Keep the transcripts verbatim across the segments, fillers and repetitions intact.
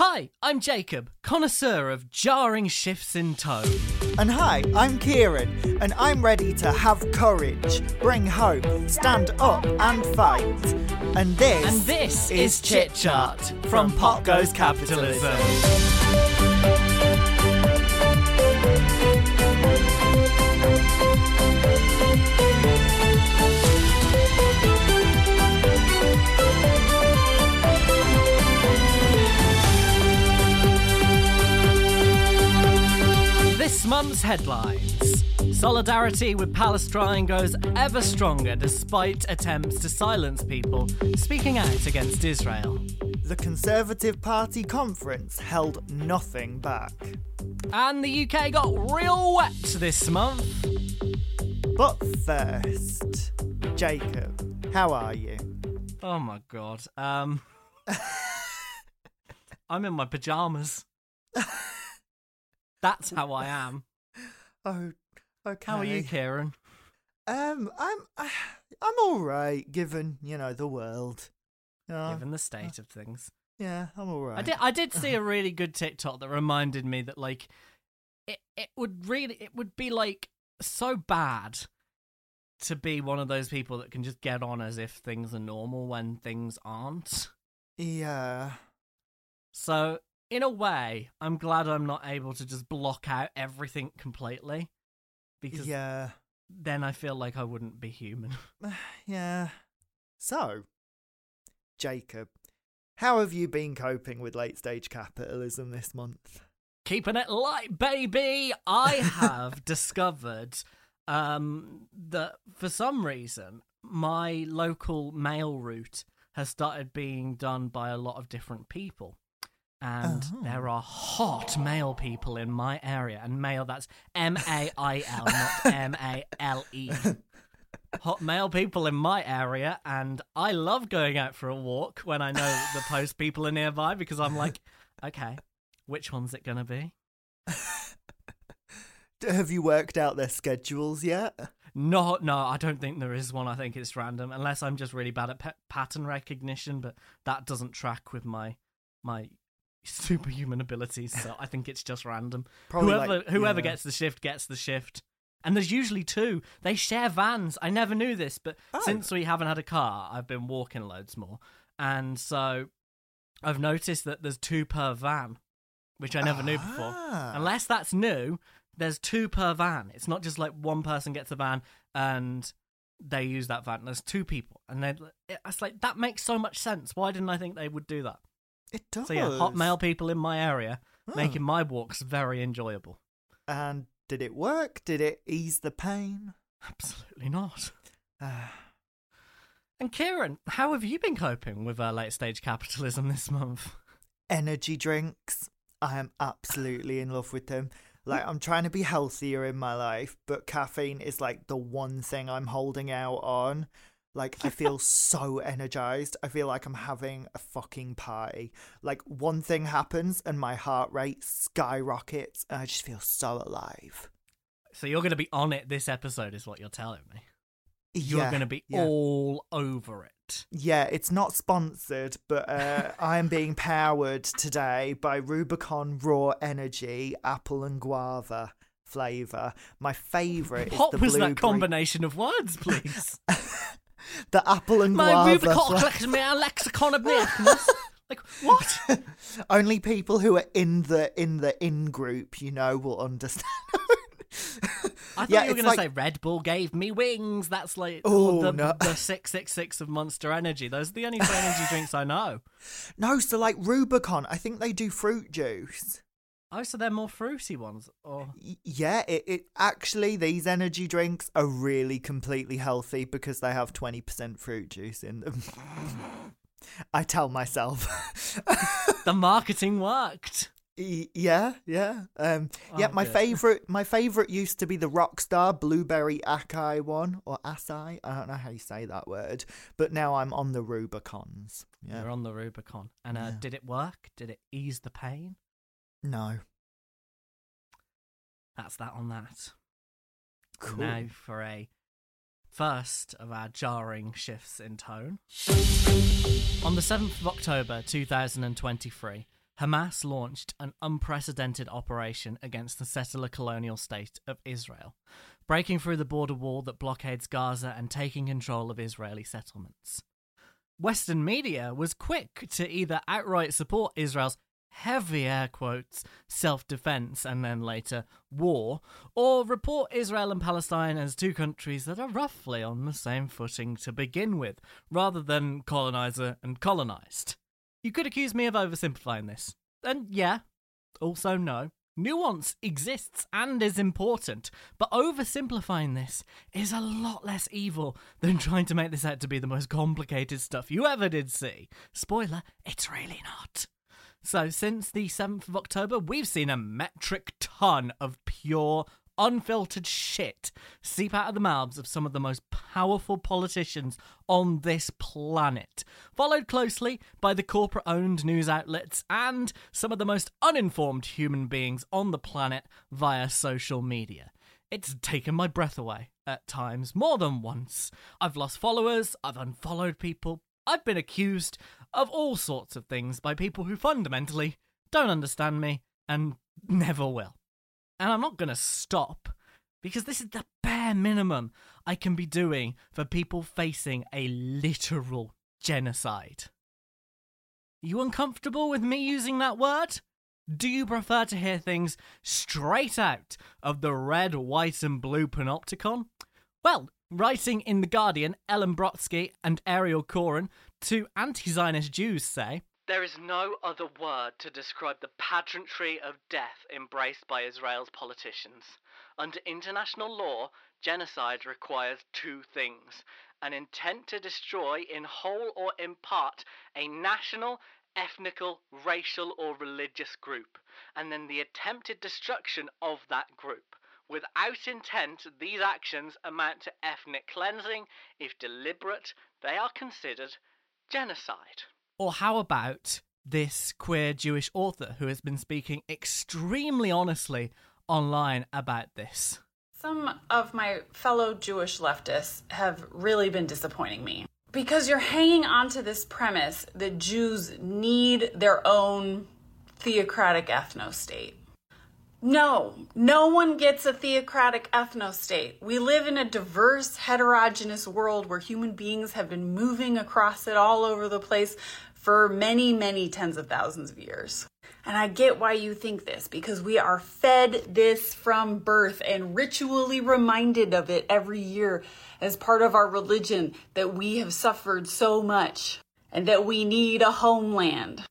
Hi, I'm Jacob, connoisseur of jarring shifts in tone. And hi, I'm Kieran, and I'm ready to have courage, bring hope, stand up and fight. And this, and this is Chit Chat from Pop Goes Capitalism. This month's headlines. Solidarity with Palestine goes ever stronger despite attempts to silence people speaking out against Israel. The Conservative Party conference held nothing back. And the U K got real wet this month. But first, Jacob, how are you? Oh my God. Um, I'm in my pyjamas. That's how I am. Oh, okay. How are you, Kieran? Um, I'm, I'm all right, given you know the world, uh, given the state uh, of things. Yeah, I'm all right. I did, I did see a really good TikTok that reminded me that like, it, it would really, it would be like so bad to be one of those people that can just get on as if things are normal when things aren't. Yeah. So. In a way, I'm glad I'm not able to just block out everything completely, because yeah. then I feel like I wouldn't be human. Yeah. So, Jacob, how have you been coping with late-stage capitalism this month? Keeping it light, baby! I have discovered um, that, for some reason, my local mail route has started being done by a lot of different people. And oh. there are hot male people in my area. And male, that's M A I L, not M A L E. Hot male people in my area. And I love going out for a walk when I know the post people are nearby, because I'm like, okay, which one's it going to be? Have you worked out their schedules yet? No, no, I don't think there is one. I think it's random, unless I'm just really bad at pe- pattern recognition. But that doesn't track with my my... superhuman abilities, so I think it's just random. Probably whoever like, whoever yeah. gets the shift gets the shift, and there's usually two. They share vans. I never knew this, but oh. since we haven't had a car, I've been walking loads more, and so I've noticed that there's two per van, which I never ah. knew before. Unless that's new, there's two per van. It's not just like one person gets a van and they use that van. There's two people, and then it's like that makes so much sense. Why didn't I think they would do that? It does. So yeah, hot male people in my area, oh. making my walks very enjoyable. And did it work? Did it ease the pain? Absolutely not. Uh, and Kieran, how have you been coping with uh, late-stage capitalism this month? Energy drinks. I am absolutely in love with them. Like, I'm trying to be healthier in my life, but caffeine is like the one thing I'm holding out on. Like, I feel so energized. I feel like I'm having a fucking party. Like, one thing happens and my heart rate skyrockets and I just feel so alive. So you're going to be on it this episode is what you're telling me. You're yeah, going to be yeah. all over it. Yeah, it's not sponsored, but uh, I am being powered today by Rubicon Raw Energy, apple and guava flavor. My favorite is the blueberry. What was that combination of words, please? The apple and guava. My Rubicon lexicon of nakedness. Like, what? Only people who are in the in the in group, you know, will understand. I thought yeah, you were going like... to say Red Bull gave me wings. That's like oh, the, no. the six six six of Monster Energy. Those are the only energy drinks I know. No, so like Rubicon, I think they do fruit juice. Oh, so they're more fruity ones? Or... Yeah, it, it actually, these energy drinks are really completely healthy because they have twenty percent fruit juice in them. I tell myself. The marketing worked. Yeah, yeah. Um, oh, yeah, my good. favorite my favorite used to be the Rockstar Blueberry Acai one, or Acai. I don't know how you say that word, but now I'm on the Rubicons. Yeah. You're on the Rubicon. And uh, yeah. did it work? Did it ease the pain? No. That's that on that. Cool. Now for a first of our jarring shifts in tone. On the seventh of October two thousand twenty-three, Hamas launched an unprecedented operation against the settler colonial state of Israel, breaking through the border wall that blockades Gaza and taking control of Israeli settlements. Western media was quick to either outright support Israel's heavy air quotes, self-defense, and then later war, or report Israel and Palestine as two countries that are roughly on the same footing to begin with, rather than colonizer and colonized. You could accuse me of oversimplifying this. And yeah, also no. Nuance exists and is important, but oversimplifying this is a lot less evil than trying to make this out to be the most complicated stuff you ever did see. Spoiler, it's really not. So since the seventh of October, we've seen a metric ton of pure, unfiltered shit seep out of the mouths of some of the most powerful politicians on this planet, followed closely by the corporate-owned news outlets and some of the most uninformed human beings on the planet via social media. It's taken my breath away at times, more than once. I've lost followers, I've unfollowed people, I've been accused of all sorts of things by people who fundamentally don't understand me and never will. And I'm not going to stop, because this is the bare minimum I can be doing for people facing a literal genocide. Are you uncomfortable with me using that word? Do you prefer to hear things straight out of the red, white and blue panopticon? Well, writing in The Guardian, Ellen Brodsky and Ariel Corin, two anti-Zionist Jews, say, "There is no other word to describe the pageantry of death embraced by Israel's politicians. Under international law, genocide requires two things: an intent to destroy in whole or in part a national, ethnical, racial or religious group, and then the attempted destruction of that group. Without intent, these actions amount to ethnic cleansing. If deliberate, they are considered genocide." Or how about this queer Jewish author who has been speaking extremely honestly online about this? "Some of my fellow Jewish leftists have really been disappointing me, because you're hanging on to this premise that Jews need their own theocratic ethnostate. No, no one gets a theocratic ethnostate. We live in a diverse, heterogeneous world where human beings have been moving across it all over the place for many, many tens of thousands of years. And I get why you think this, because we are fed this from birth and ritually reminded of it every year as part of our religion, that we have suffered so much and that we need a homeland.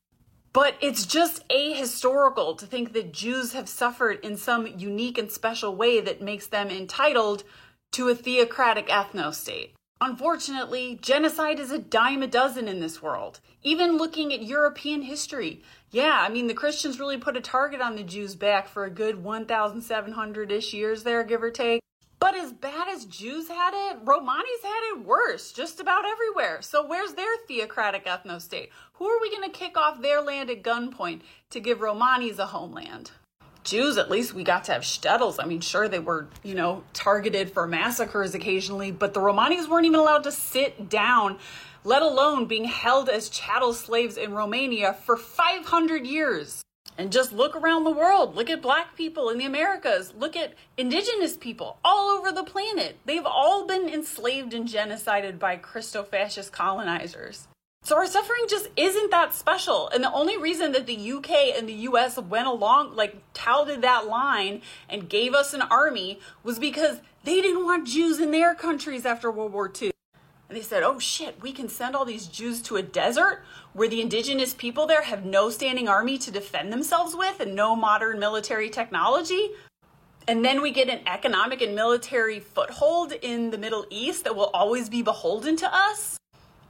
But it's just ahistorical to think that Jews have suffered in some unique and special way that makes them entitled to a theocratic ethnostate. Unfortunately, genocide is a dime a dozen in this world. Even looking at European history, yeah, I mean, the Christians really put a target on the Jews' back for a good seventeen hundred-ish years there, give or take. But as bad as Jews had it, Romani's had it worse just about everywhere. So where's their theocratic ethnostate? Who are we going to kick off their land at gunpoint to give Romani's a homeland? Jews, at least we got to have shtetls. I mean, sure, they were, you know, targeted for massacres occasionally, but the Romani's weren't even allowed to sit down, let alone being held as chattel slaves in Romania for five hundred years. And just look around the world. Look at Black people in the Americas. Look at Indigenous people all over the planet. They've all been enslaved and genocided by Christo-fascist colonizers. So our suffering just isn't that special. And the only reason that the U K and the U S went along, like touted that line and gave us an army, was because they didn't want Jews in their countries after World War Two. And they said, oh shit, we can send all these Jews to a desert where the indigenous people there have no standing army to defend themselves with and no modern military technology. And then we get an economic and military foothold in the Middle East that will always be beholden to us.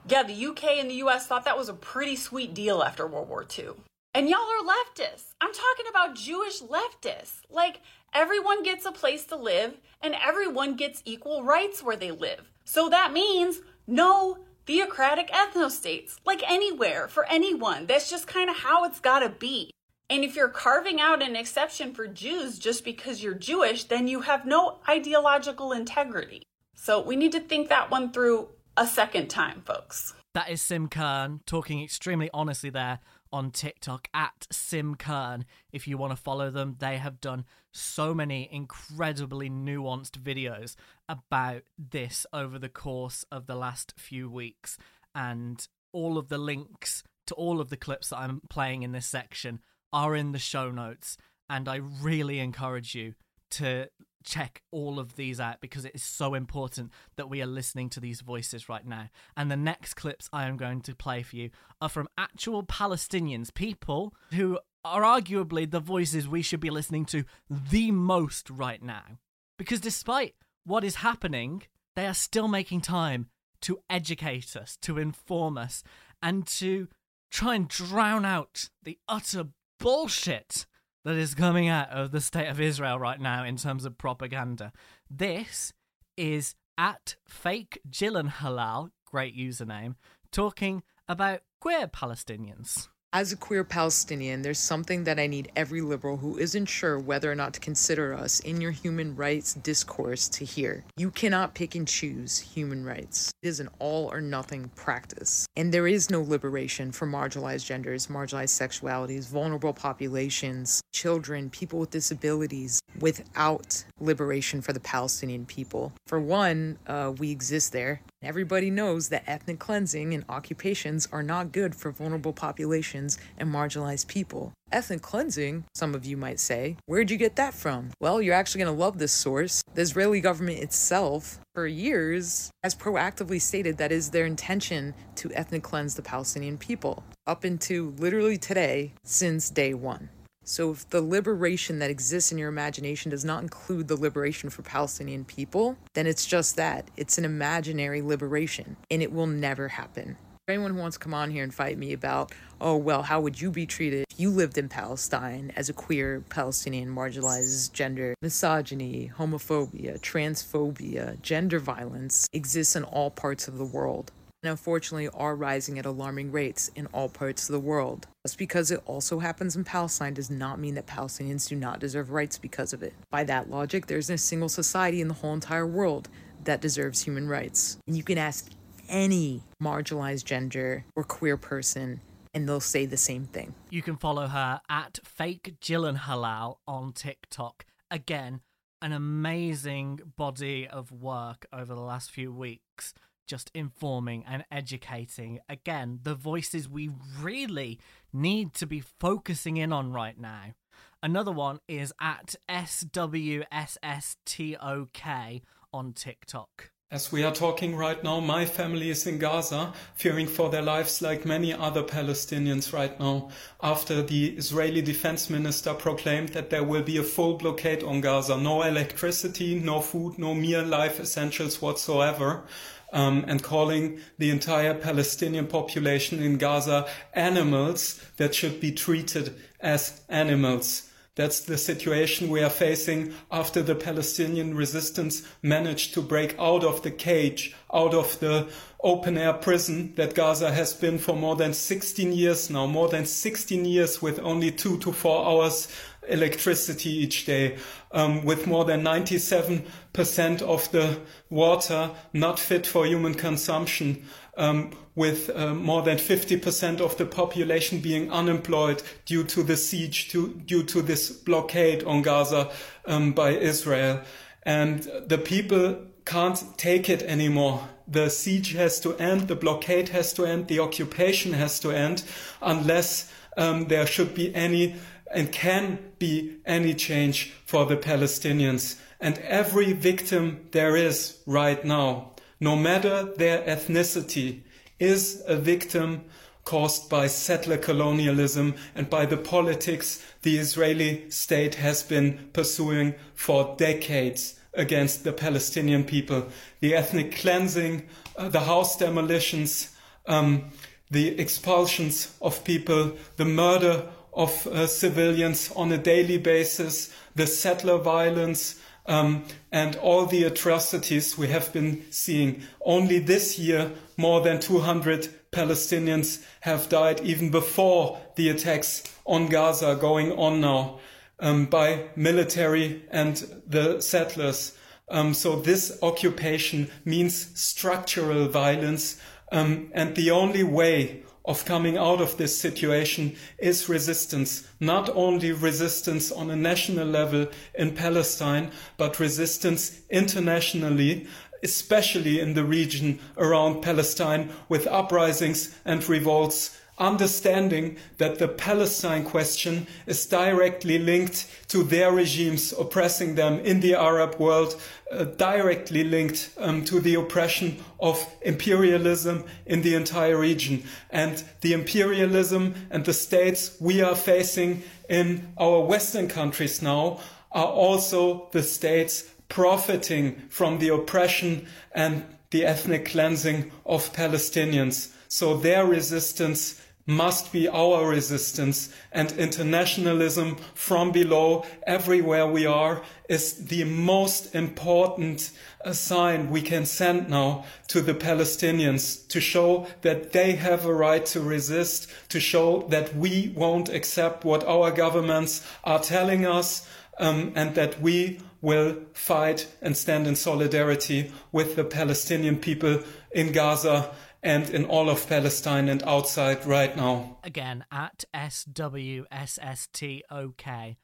Yeah, the U K and the U S thought that was a pretty sweet deal after World War Two. And y'all are leftists. I'm talking about Jewish leftists. Like, everyone gets a place to live and everyone gets equal rights where they live. So that means no theocratic ethnostates, like anywhere, for anyone. That's just kind of how it's got to be. And if you're carving out an exception for Jews just because you're Jewish, then you have no ideological integrity. So we need to think that one through a second time, folks." That is Sim Kern talking extremely honestly there on TikTok at Sim Kern if you want to follow them. They have done so many incredibly nuanced videos about this over the course of the last few weeks, and all of the links to all of the clips that I'm playing in this section are in the show notes, and I really encourage you to check all of these out because it is so important that we are listening to these voices right now. And the next clips I am going to play for you are from actual Palestinians, people who are arguably the voices we should be listening to the most right now. Because despite what is happening, they are still making time to educate us, to inform us, and to try and drown out the utter bullshit that is coming out of the state of Israel right now in terms of propaganda. This is at FakeGyllenhalal, great username, talking about queer Palestinians. As a queer Palestinian, there's something that I need every liberal who isn't sure whether or not to consider us in your human rights discourse to hear. You cannot pick and choose human rights. It is an all or nothing practice. And there is no liberation for marginalized genders, marginalized sexualities, vulnerable populations, children, people with disabilities, without liberation for the Palestinian people. For one, uh, we exist there. Everybody knows that ethnic cleansing and occupations are not good for vulnerable populations and marginalized people. Ethnic cleansing, some of you might say, where'd you get that from? Well, you're actually going to love this source. The Israeli government itself, for years, has proactively stated that is their intention to ethnic cleanse the Palestinian people, up into literally today, since day one. So if the liberation that exists in your imagination does not include the liberation for Palestinian people, then it's just that. It's an imaginary liberation, and it will never happen. For anyone who wants to come on here and fight me about, oh, well, how would you be treated if you lived in Palestine as a queer Palestinian, marginalized gender, misogyny, homophobia, transphobia, gender violence exists in all parts of the world, and unfortunately are rising at alarming rates in all parts of the world. Just because it also happens in Palestine does not mean that Palestinians do not deserve rights because of it. By that logic, there isn't a single society in the whole entire world that deserves human rights. And you can ask any marginalized gender or queer person, and they'll say the same thing. You can follow her at FakeGyllenhalal on TikTok. Again, an amazing body of work over the last few weeks, just informing and educating, again, the voices we really need to be focusing in on right now. Another one is at S W S S T O K on TikTok. As we are talking right now, my family is in Gaza, fearing for their lives like many other Palestinians right now, after the Israeli defense minister proclaimed that there will be a full blockade on Gaza. No electricity, no food, no mere life essentials whatsoever. Um, and calling the entire Palestinian population in Gaza animals that should be treated as animals. That's the situation we are facing after the Palestinian resistance managed to break out of the cage, out of the open-air prison that Gaza has been for more than sixteen years now, more than sixteen years with only two to four hours electricity each day, um, with more than ninety-seven percent of the water not fit for human consumption, um, with uh, more than fifty percent of the population being unemployed due to the siege, to, due to this blockade on Gaza um, by Israel. And the people can't take it anymore. The siege has to end, the blockade has to end, the occupation has to end, unless um, there should be any and can be any change for the Palestinians. And every victim there is right now, no matter their ethnicity, is a victim caused by settler colonialism and by the politics the Israeli state has been pursuing for decades against the Palestinian people. The ethnic cleansing, uh, the house demolitions, um, the expulsions of people, the murder of uh, civilians on a daily basis, the settler violence, um, and all the atrocities we have been seeing. Only this year, more than two hundred Palestinians have died, even before the attacks on Gaza going on now um, by military and the settlers. Um, so this occupation means structural violence, um, and the only way of coming out of this situation is resistance. Not only resistance on a national level in Palestine, but resistance internationally, especially in the region around Palestine, with uprisings and revolts, understanding that the Palestine question is directly linked to their regimes oppressing them in the Arab world, uh, directly linked um, to the oppression of imperialism in the entire region. And the imperialism and the states we are facing in our Western countries now are also the states profiting from the oppression and the ethnic cleansing of Palestinians. So their resistance must be our resistance, and internationalism from below, everywhere we are, is the most important sign we can send now to the Palestinians, to show that they have a right to resist, to show that we won't accept what our governments are telling us, um, and that we will fight and stand in solidarity with the Palestinian people in Gaza and in all of Palestine and outside right now. Again, at S W S S T O K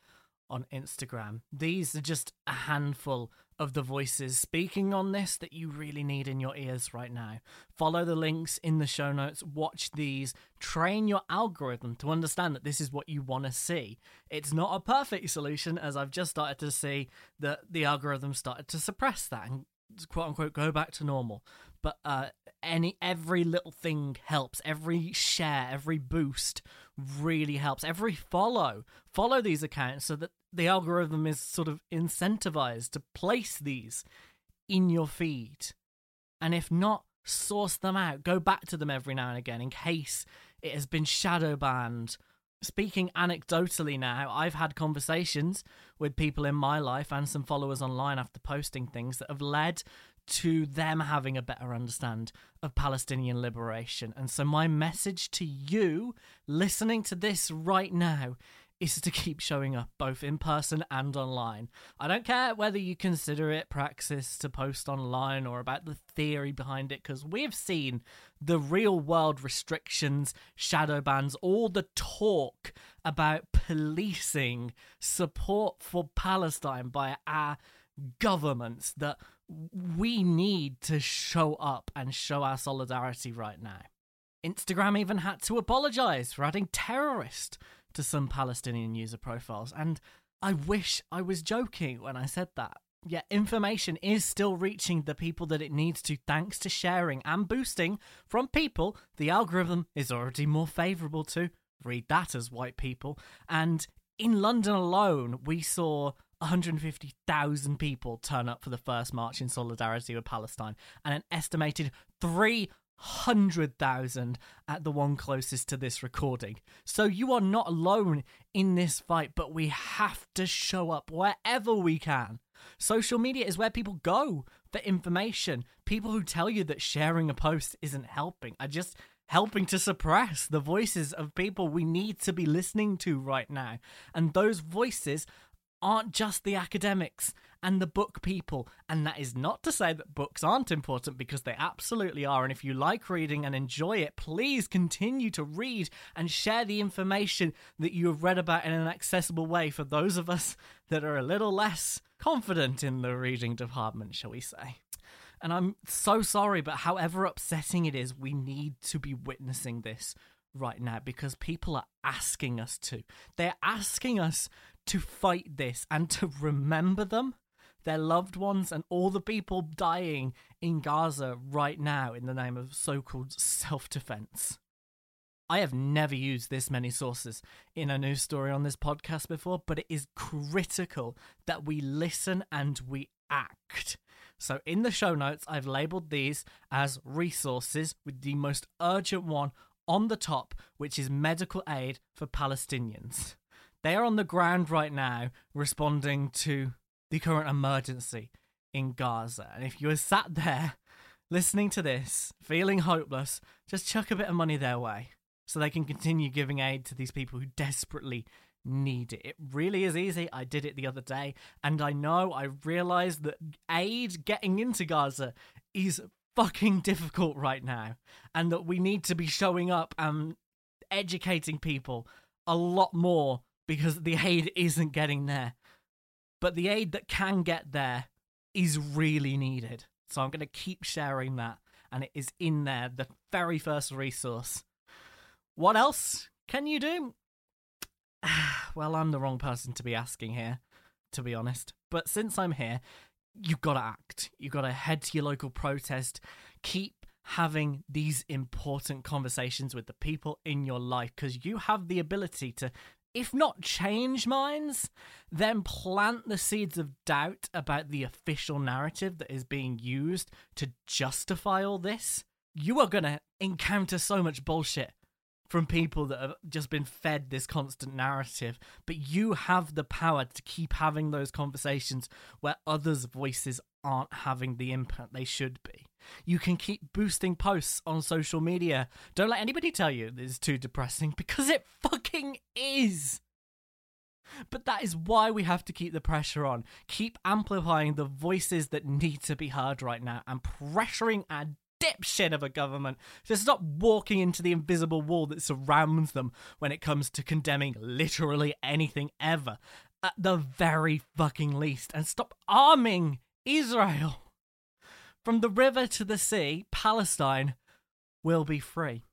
on Instagram. These are just a handful of the voices speaking on this that you really need in your ears right now. Follow the links in the show notes, watch these, train your algorithm to understand that this is what you want to see. It's not a perfect solution, as I've just started to see that the algorithm started to suppress that and quote unquote go back to normal. But uh, any every little thing helps. Every share, every boost really helps. Every follow. Follow these accounts so that the algorithm is sort of incentivized to place these in your feed. And if not, source them out. Go back to them every now and again in case it has been shadow banned. Speaking anecdotally now, I've had conversations with people in my life and some followers online after posting things that have led to them having a better understand of Palestinian liberation. And so my message to you listening to this right now is to keep showing up both in person and online. I don't care whether you consider it praxis to post online or about the theory behind it, because we've seen the real world restrictions, shadow bans, all the talk about policing support for Palestine by our governments, that we need to show up and show our solidarity right now. Instagram even had to apologise for adding terrorist to some Palestinian user profiles, and I wish I was joking when I said that. Yet information is still reaching the people that it needs to thanks to sharing and boosting from people the algorithm is already more favourable to. Read that as white people. And in London alone, we saw one hundred fifty thousand people turn up for the first march in solidarity with Palestine, and an estimated three hundred thousand at the one closest to this recording. So you are not alone in this fight, but we have to show up wherever we can. Social media is where people go for information. People who tell you that sharing a post isn't helping are just helping to suppress the voices of people we need to be listening to right now. And those voices aren't just the academics and the book people. And that is not to say that books aren't important, because they absolutely are. And if you like reading and enjoy it, please continue to read and share the information that you have read about in an accessible way for those of us that are a little less confident in the reading department, shall we say. And I'm so sorry, but however upsetting it is, we need to be witnessing this right now, because people are asking us to. They're asking us to fight this and to remember them, their loved ones, and all the people dying in Gaza right now in the name of so-called self-defense. I have never used this many sources in a news story on this podcast before, but it is critical that we listen and we act. So in the show notes, I've labelled these as resources, with the most urgent one on the top, which is Medical Aid for Palestinians. They are on the ground right now responding to the current emergency in Gaza. And if you are sat there listening to this, feeling hopeless, just chuck a bit of money their way so they can continue giving aid to these people who desperately need it. It really is easy. I did it the other day, and I know I realised that aid getting into Gaza is fucking difficult right now, and that we need to be showing up and educating people a lot more because the aid isn't getting there. But the aid that can get there is really needed. So I'm going to keep sharing that, and it is in there, the very first resource. What else can you do? Well, I'm the wrong person to be asking here, to be honest. But since I'm here, you've got to act. You've got to head to your local protest. Keep having these important conversations with the people in your life, because you have the ability to, if not change minds, then plant the seeds of doubt about the official narrative that is being used to justify all this. You are going to encounter so much bullshit from people that have just been fed this constant narrative, but you have the power to keep having those conversations where others' voices aren't having the impact they should be. You can keep boosting posts on social media. Don't let anybody tell you this is too depressing, because it fucking is. But that is why we have to keep the pressure on. Keep amplifying the voices that need to be heard right now and pressuring our dipshit of a government to stop walking into the invisible wall that surrounds them when it comes to condemning literally anything ever, at the very fucking least, and stop arming Israel. From the river to the sea, Palestine will be free.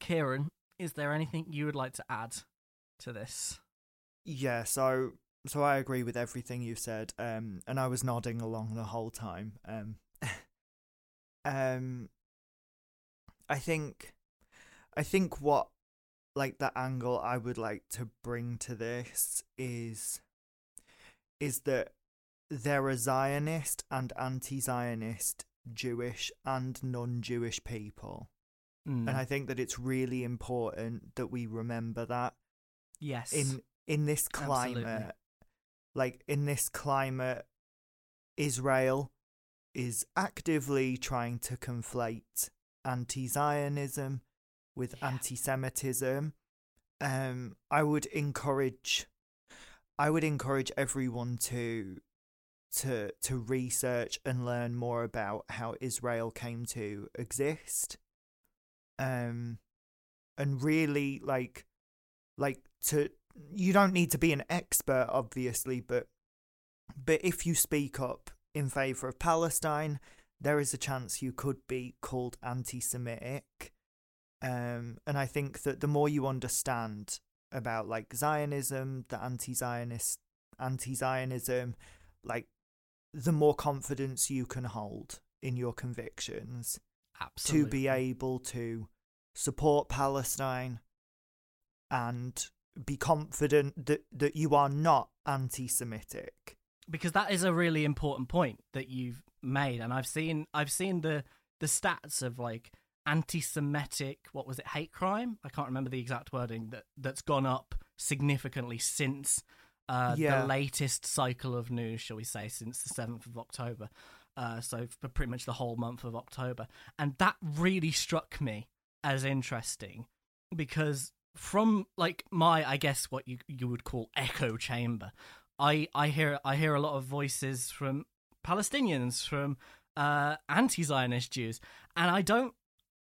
Kieran, is there anything you would like to add to this? Yeah, so so I agree with everything you said, um, and I was nodding along the whole time. Um, um, I think, I think what, like, the angle I would like to bring to this is, is that there are Zionist and anti-Zionist Jewish and non-Jewish people. Mm. And I think that it's really important that we remember that. Yes. In in this climate, absolutely. Like in this climate, Israel is actively trying to conflate anti-Zionism with yeah. anti-Semitism. Um, I would encourage, I would encourage everyone to. to to research and learn more about how Israel came to exist, um and really like like to you don't need to be an expert, obviously, but but if you speak up in favor of Palestine, there is a chance you could be called anti-Semitic, um and I think that the more you understand about like Zionism, the anti-Zionist anti-Zionism, like the more confidence you can hold in your convictions. Absolutely. To be able to support Palestine and be confident that, that you are not anti-Semitic. Because that is a really important point that you've made. And I've seen I've seen the, the stats of like anti-Semitic, what was it, hate crime? I can't remember the exact wording, that, that's gone up significantly since Uh, yeah. the latest cycle of news, shall we say, since the seventh of October. Uh, so for pretty much the whole month of October. And that really struck me as interesting, because from like my, I guess what you, you would call echo chamber, I, I hear I hear a lot of voices from Palestinians, from uh, anti-Zionist Jews, and I don't,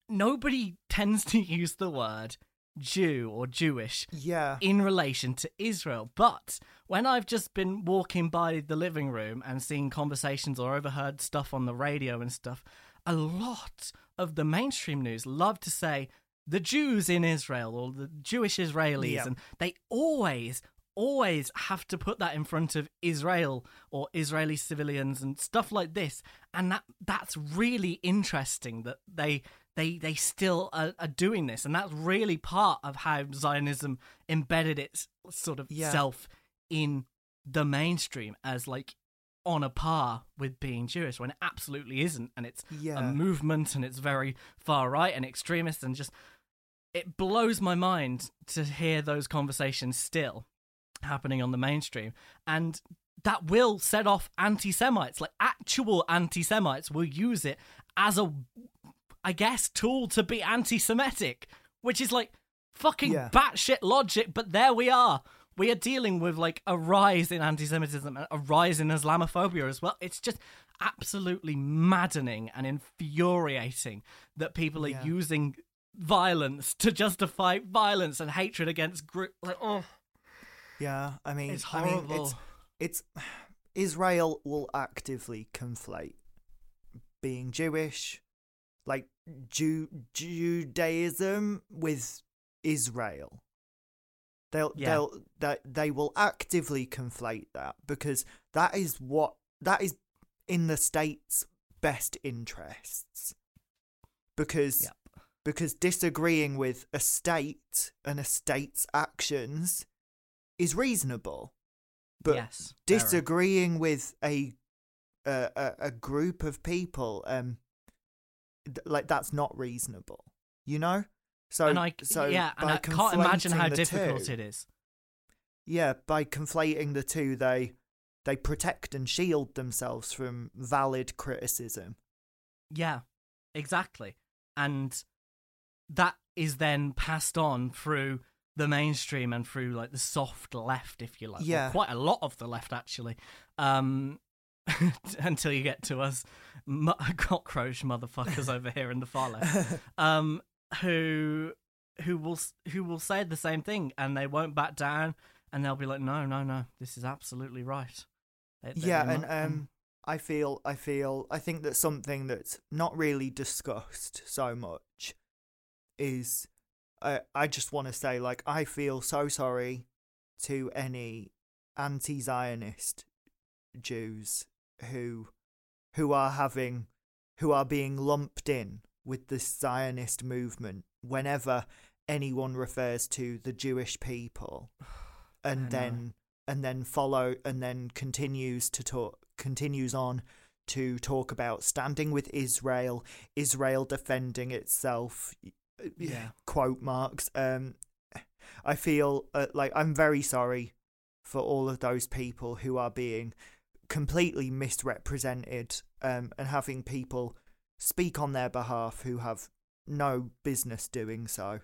nobody tends to use the word Jew or Jewish yeah. in relation to Israel. But when I've just been walking by the living room and seeing conversations or overheard stuff on the radio and stuff, a lot of the mainstream news love to say the Jews in Israel or the Jewish Israelis, yeah. and they always, always have to put that in front of Israel or Israeli civilians and stuff like this. And that that's really interesting that they... They they still are, are doing this, and that's really part of how Zionism embedded its sort of yeah. self in the mainstream as like on a par with being Jewish, when it absolutely isn't, and it's yeah. a movement, and it's very far right and extremist, and just it blows my mind to hear those conversations still happening on the mainstream, and that will set off anti-Semites. Like actual anti-Semites will use it as a I guess, tool to be anti-Semitic, which is like fucking yeah. batshit logic. But there we are. We are dealing with like a rise in anti-Semitism, a rise in Islamophobia as well. It's just absolutely maddening and infuriating that people are yeah. using violence to justify violence and hatred against groups. Like, oh, yeah, I mean, it's horrible. I mean, it's, it's Israel will actively conflate being Jewish, like Jew, Judaism, with Israel. They'll, yeah. they'll, they, they will actively conflate that because that is what that is in the state's best interests. Because, yep. because disagreeing with a state and a state's actions is reasonable, but yes, disagreeing right. with a, a a group of people, um, th- like that's not reasonable, you know. So, and I, so yeah, and I can't imagine how difficult two, it is. Yeah, by conflating the two, they they protect and shield themselves from valid criticism. Yeah, exactly, and that is then passed on through the mainstream and through like the soft left, if you like. Yeah, well, quite a lot of the left actually. Um, until you get to us mu- cockroach motherfuckers over here in the far left. Um. who who will who will say the same thing, and they won't back down, and they'll be like, no, no, no, this is absolutely right. They, they, yeah, and um, I feel, I feel, I think that something that's not really discussed so much is, uh, I just want to say, like, I feel so sorry to any anti-Zionist Jews who who are having, who are being lumped in with the Zionist movement whenever anyone refers to the Jewish people, and then and then follow and then continues to talk continues on to talk about standing with Israel, Israel defending itself, yeah, quote marks. Um, I feel uh, like I'm very sorry for all of those people who are being completely misrepresented, um, and having people speak on their behalf who have no business doing so.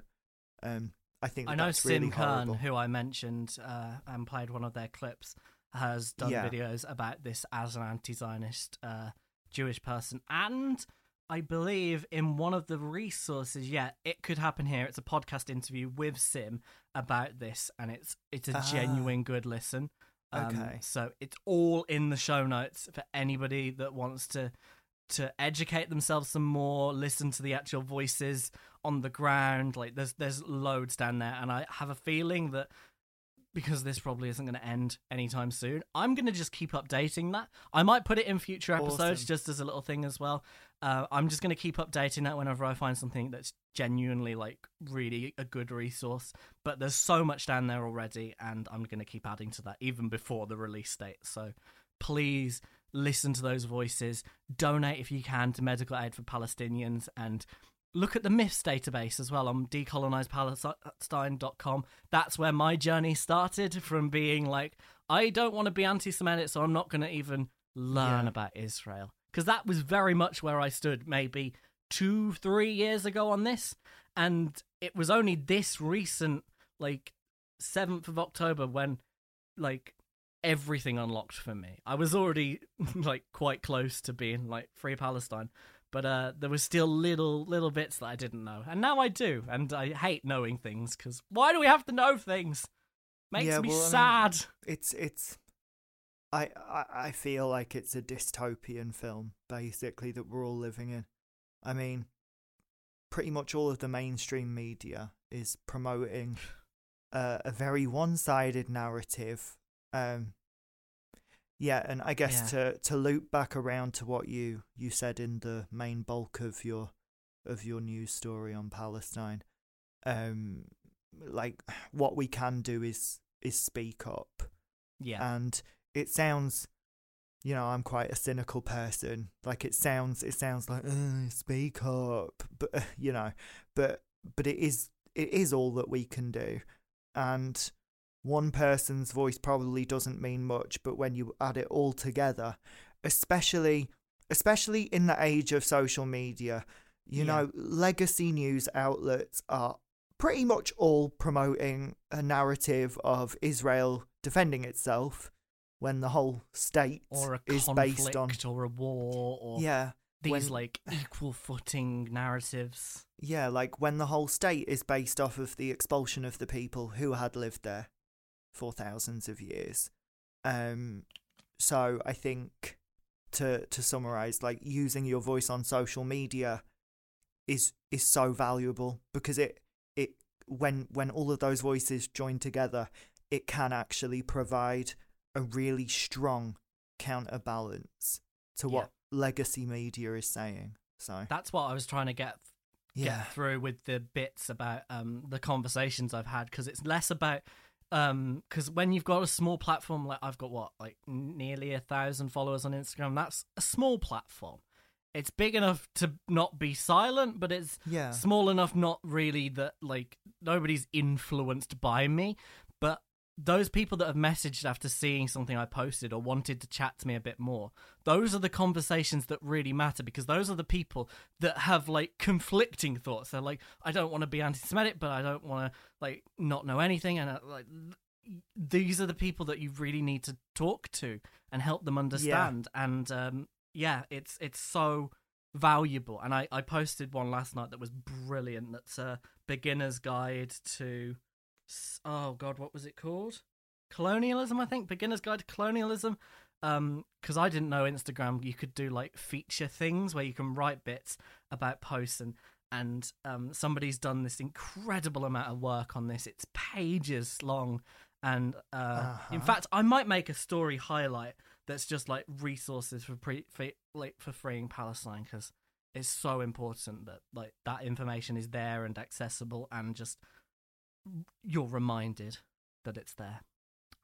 Um, I think that I know that's Sim really Kern, who I mentioned uh, and played one of their clips, has done yeah. videos about this as an anti-Zionist uh, Jewish person, and I believe in one of the resources. Yeah, it could happen here. It's a podcast interview with Sim about this, and it's it's a uh, genuine good listen. Um, okay, so it's all in the show notes for anybody that wants to. to educate themselves some more, listen to the actual voices on the ground. Like there's there's loads down there, and I have a feeling that because this probably isn't going to end anytime soon, I'm going to just keep updating that. I might put it in future episodes awesome. just as a little thing as well. Uh, I'm just going to keep updating that whenever I find something that's genuinely like really a good resource. But there's so much down there already, and I'm going to keep adding to that even before the release date. So please listen to those voices, donate if you can to Medical Aid for Palestinians, and look at the MIFS database as well on decolonise palestine dot com. That's where my journey started, from being like, I don't want to be anti-Semitic, so I'm not going to even learn yeah. about Israel. Because that was very much where I stood maybe two, three years ago on this. And it was only this recent, like, seventh of October when, like, everything unlocked for me. I was already like quite close to being like free Palestine, but uh, there was still little little bits that I didn't know, and now I do, and I hate knowing things because why do we have to know things? Makes yeah, me well, sad. I mean, it's it's. I, I I feel like it's a dystopian film basically that we're all living in. I mean, pretty much all of the mainstream media is promoting uh, a very one-sided narrative. Um, yeah, and I guess yeah. to, to loop back around to what you, you said in the main bulk of your of your news story on Palestine, um, like what we can do is is speak up. Yeah, and it sounds, you know, I'm quite a cynical person. Like it sounds, it sounds like speak up, but you know, but but it is it is all that we can do, and one person's voice probably doesn't mean much, but when you add it all together, especially especially in the age of social media, you yeah. know, legacy news outlets are pretty much all promoting a narrative of Israel defending itself when the whole state or a is based on or a war or yeah, these when, like equal footing narratives. Yeah, like when the whole state is based off of the expulsion of the people who had lived there for thousands of years. Um, so I think to to summarize, like using your voice on social media is is so valuable because it it when when all of those voices join together, it can actually provide a really strong counterbalance to what yeah. legacy media is saying. So that's what I was trying to get get yeah. through with the bits about um the conversations I've had, because it's less about um because when you've got a small platform, like I've got what like nearly a thousand followers on Instagram, that's a small platform. It's big enough to not be silent, but it's yeah. small enough not really that like nobody's influenced by me. But those people that have messaged after seeing something I posted or wanted to chat to me a bit more, those are the conversations that really matter, because those are the people that have like conflicting thoughts. They're like, I don't want to be anti-Semitic, but I don't want to like not know anything. And uh, like, these are the people that you really need to talk to and help them understand. Yeah. And um, yeah, it's it's so valuable. And I, I posted one last night that was brilliant. That's a beginner's guide to... oh god, what was it called? Colonialism, I think. Beginner's Guide to Colonialism. Um, because I didn't know Instagram, you could do like feature things where you can write bits about posts, and and um, somebody's done this incredible amount of work on this. It's pages long, and uh, uh-huh. in fact, I might make a story highlight that's just like resources for pre for, like for freeing Palestine, because it's so important that like that information is there and accessible, and just you're reminded that it's there.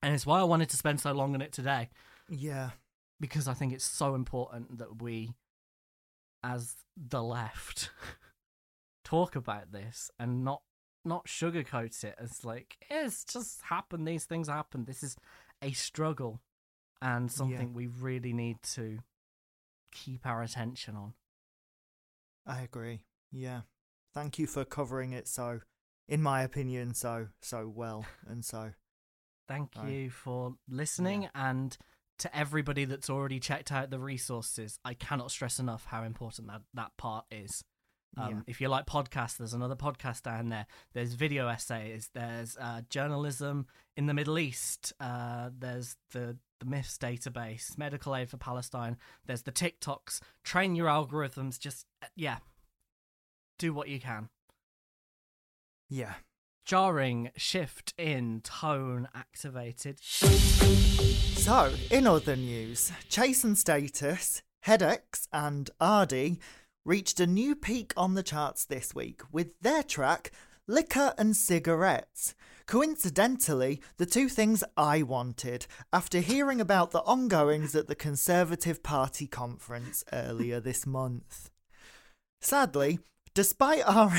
And it's why I wanted to spend so long on it today. Yeah. Because I think it's so important that we, as the left, talk about this and not not sugarcoat it as like, it's just happened, these things happen. This is a struggle and something yeah. we really need to keep our attention on. I agree. Yeah. Thank you for covering it so... in my opinion, so so well and so. Thank so. you for listening, yeah. and to everybody that's already checked out the resources. I cannot stress enough how important that, that part is. Um, yeah. If you like podcasts, there's another podcast down there. There's video essays. There's uh, journalism in the Middle East. Uh, there's the, the Myths database, Medical Aid for Palestine. There's the TikToks. Train your algorithms. Just, yeah, do what you can. Yeah. Jarring shift in tone activated. So, in other news, Chase and Status, HeadX and Ardy reached a new peak on the charts this week with their track, Liquor and Cigarettes. Coincidentally, the two things I wanted after hearing about the ongoings at the Conservative Party conference earlier this month. Sadly, despite our...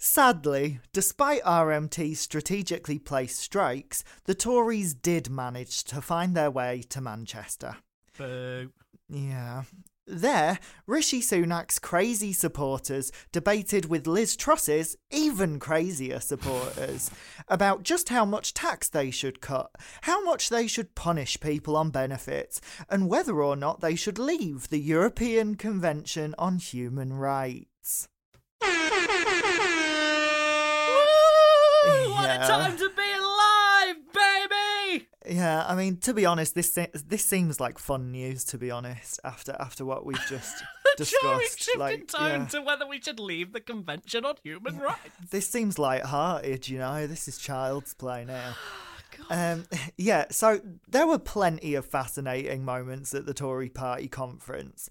Sadly, despite R M T's strategically placed strikes, the Tories did manage to find their way to Manchester. Boo. Yeah. There, Rishi Sunak's crazy supporters debated with Liz Truss's even crazier supporters about just how much tax they should cut, how much they should punish people on benefits, and whether or not they should leave the European Convention on Human Rights. Woo! What yeah. a time to be alive, baby! Yeah, I mean, to be honest, this se- this seems like fun news. To be honest, after after what we've just discussed, like, in time yeah. to whether we should leave the Convention on Human yeah. Rights. This seems light-hearted, you know. This is child's play now. Um, yeah, so there were plenty of fascinating moments at the Tory Party conference.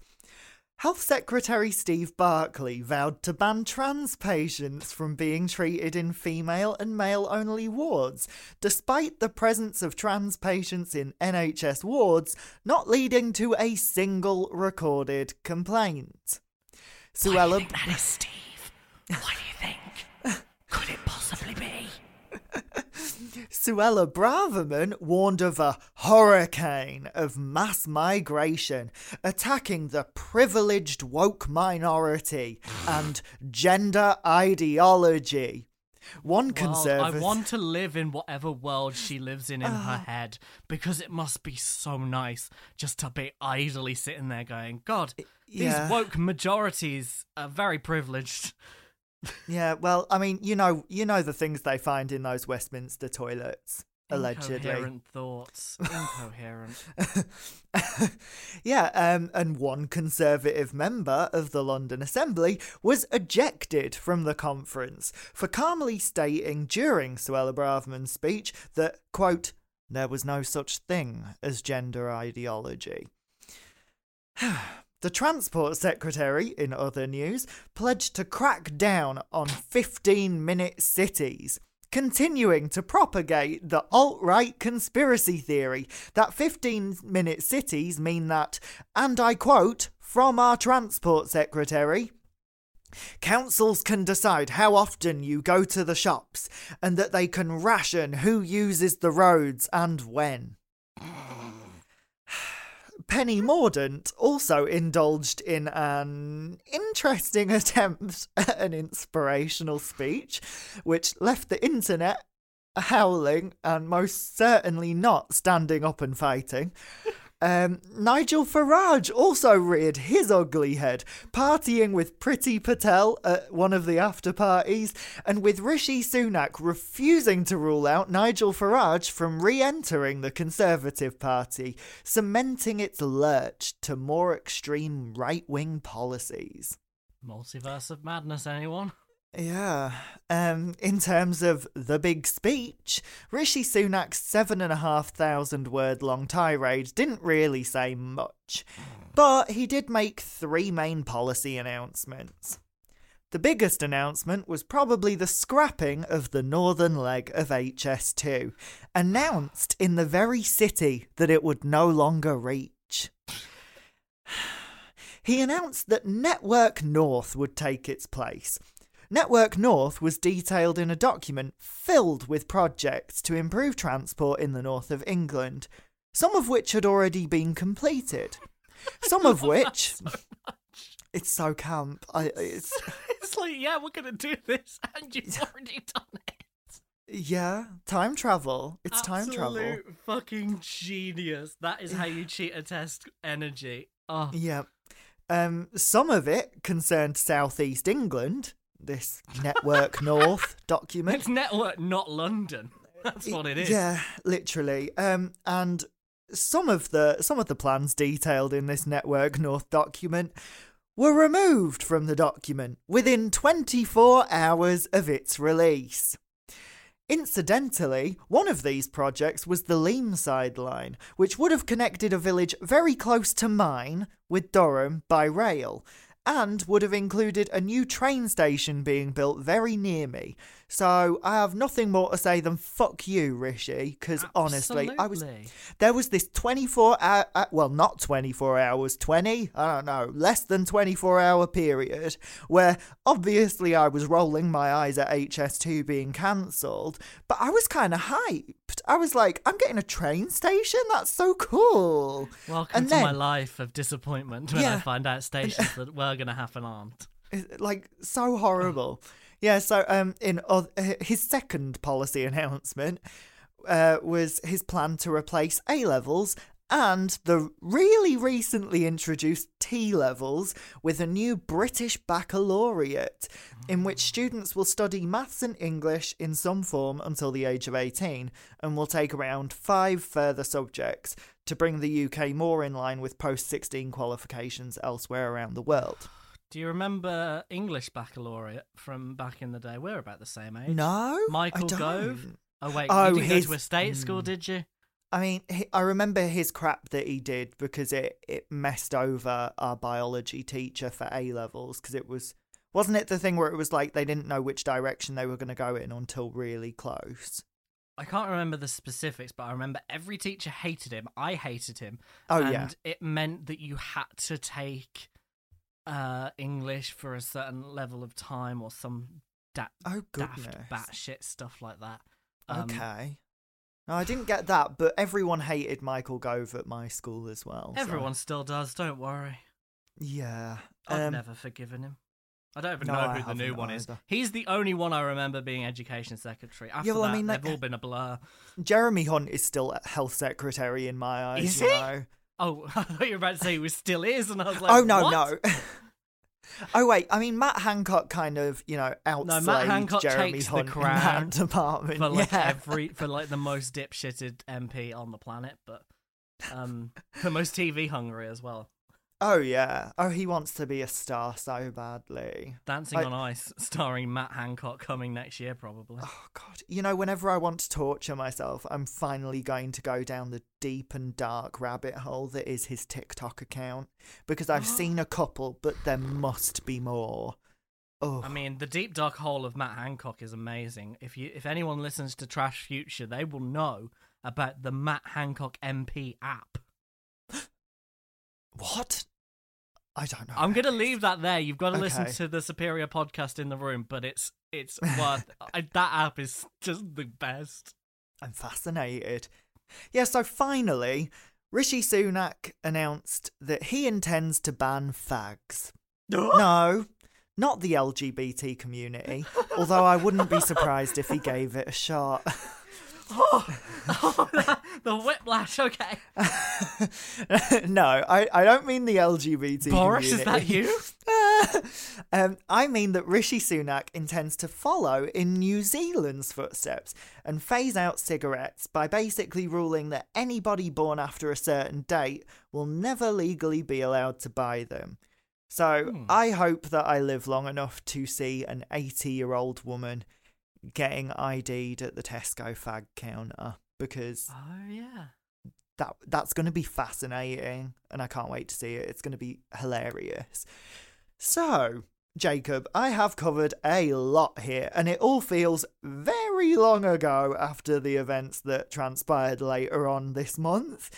Health Secretary Steve Barclay vowed to ban trans patients from being treated in female and male-only wards, despite the presence of trans patients in N H S wards not leading to a single recorded complaint. Suella... Why do you think that is, Steve? Why do you think? Could it possibly be? Suella Braverman warned of a hurricane of mass migration attacking the privileged woke minority and gender ideology. One conservative. I want to live in whatever world she lives in in uh, her head, because it must be so nice just to be idly sitting there going, God, yeah. these woke majorities are very privileged. Yeah, well, I mean, you know, you know the things they find in those Westminster toilets. Allegedly. Incoherent thoughts. Incoherent. yeah, um, and one Conservative member of the London Assembly was ejected from the conference for calmly stating during Suella Braverman's speech that, quote, there was no such thing as gender ideology. The Transport Secretary, in other news, pledged to crack down on fifteen-minute cities, continuing to propagate the alt-right conspiracy theory that fifteen-minute cities mean that, and I quote from our Transport Secretary, councils can decide how often you go to the shops and that they can ration who uses the roads and when. Penny Mordaunt also indulged in an interesting attempt at an inspirational speech, which left the internet howling and most certainly not standing up and fighting. Um, Nigel Farage also reared his ugly head, partying with Priti Patel at one of the after parties, and with Rishi Sunak refusing to rule out Nigel Farage from re-entering the Conservative Party, cementing its lurch to more extreme right-wing policies. Multiverse of madness, anyone? Yeah. Um, in terms of the big speech, Rishi Sunak's seven and a half thousand word long tirade didn't really say much, but he did make three main policy announcements. The biggest announcement was probably the scrapping of the northern leg of H S two, announced in the very city that it would no longer reach. He announced that Network North would take its place. Network North was detailed in a document filled with projects to improve transport in the north of England, some of which had already been completed. Some of which... So it's so camp. I, it's... it's like, yeah, we're going to do this, and you've already done it. Yeah, time travel. It's absolute time travel. Absolute fucking genius. That is how you cheat a test energy. Oh. Yeah. Um, some of it concerned southeast England. This Network North document. It's Network, not London. That's what it is. Yeah, literally. Um, and some of the some of the plans detailed in this Network North document were removed from the document within twenty-four hours of its release. Incidentally, one of these projects was the Leamside line, which would have connected a village very close to mine with Durham by rail, and would have included a new train station being built very near me. So I have nothing more to say than fuck you, Rishi, because honestly, I was there was this twenty-four hour, uh, well, not twenty-four hours, twenty, I don't know, less than twenty-four hour period where obviously I was rolling my eyes at H S two being cancelled, but I was kind of hyped. I was like, I'm getting a train station? That's so cool. Welcome and to then, my life of disappointment when yeah, I find out stations that were going to happen aren't. Like, so horrible. Yeah, so um, in uh, his second policy announcement uh, was his plan to replace A-levels and the really recently introduced T-levels with a new British baccalaureate in which students will study maths and English in some form until the age of eighteen and will take around five further subjects to bring the U K more in line with post sixteen qualifications elsewhere around the world. Do you remember English baccalaureate from back in the day? We're about the same age. No, Michael Gove. Oh wait, oh, you didn't his... go to a state school, did you? I mean, he, I remember his crap that he did because it, it messed over our biology teacher for A levels because it was wasn't it the thing where it was like they didn't know which direction they were going to go in until really close. I can't remember the specifics, but I remember every teacher hated him. I hated him. Oh and yeah, and it meant that you had to take Uh, English for a certain level of time or some da- oh, daft batshit stuff like that. Um, okay. No, I didn't get that, but everyone hated Michael Gove at my school as well. Everyone so. still does, don't worry. Yeah. I've um, never forgiven him. I don't even no, know I who the new one either. is. He's the only one I remember being Education Secretary. After yeah, well, that, I mean, they've like, all been a blur. Jeremy Hunt is still Health Secretary in my eyes. Is he? You know? Oh, I thought you were about to say he still is, and I was like, oh, no, what? no. Oh, wait, I mean, Matt Hancock kind of, you know, outslayed no, Matt Hancock Jeremy takes Hunt the crown in that department. For, like, yeah. every, for, like, the most dipshitted M P on the planet, but um, the most T V hungry as well. Oh, yeah. Oh, he wants to be a star so badly. Dancing like, on Ice, starring Matt Hancock, coming next year, probably. Oh, God. You know, whenever I want to torture myself, I'm finally going to go down the deep and dark rabbit hole that is his TikTok account, because I've seen a couple, but there must be more. Oh. I mean, the deep dark hole of Matt Hancock is amazing. If you, if anyone listens to Trash Future, they will know about the Matt Hancock M P app. What? I don't know. I'm going to leave that there. You've got to okay. listen to the Superior podcast in the room, but it's it's worth I, that app is just the best. I'm fascinated. Yeah, so finally, Rishi Sunak announced that he intends to ban fags. No, not the L G B T community, although I wouldn't be surprised if he gave it a shot. Oh, oh that, the whiplash, okay. No, I, I don't mean the L G B T Boris, community. Is that you? um, I mean that Rishi Sunak intends to follow in New Zealand's footsteps and phase out cigarettes by basically ruling that anybody born after a certain date will never legally be allowed to buy them. So hmm. I hope that I live long enough to see an eighty-year-old woman getting I D'd at the Tesco fag counter, because oh yeah, that that's going to be fascinating, and I can't wait to see it. It's going to be hilarious. So, Jacob, I have covered a lot here, and it all feels very long ago after the events that transpired later on this month.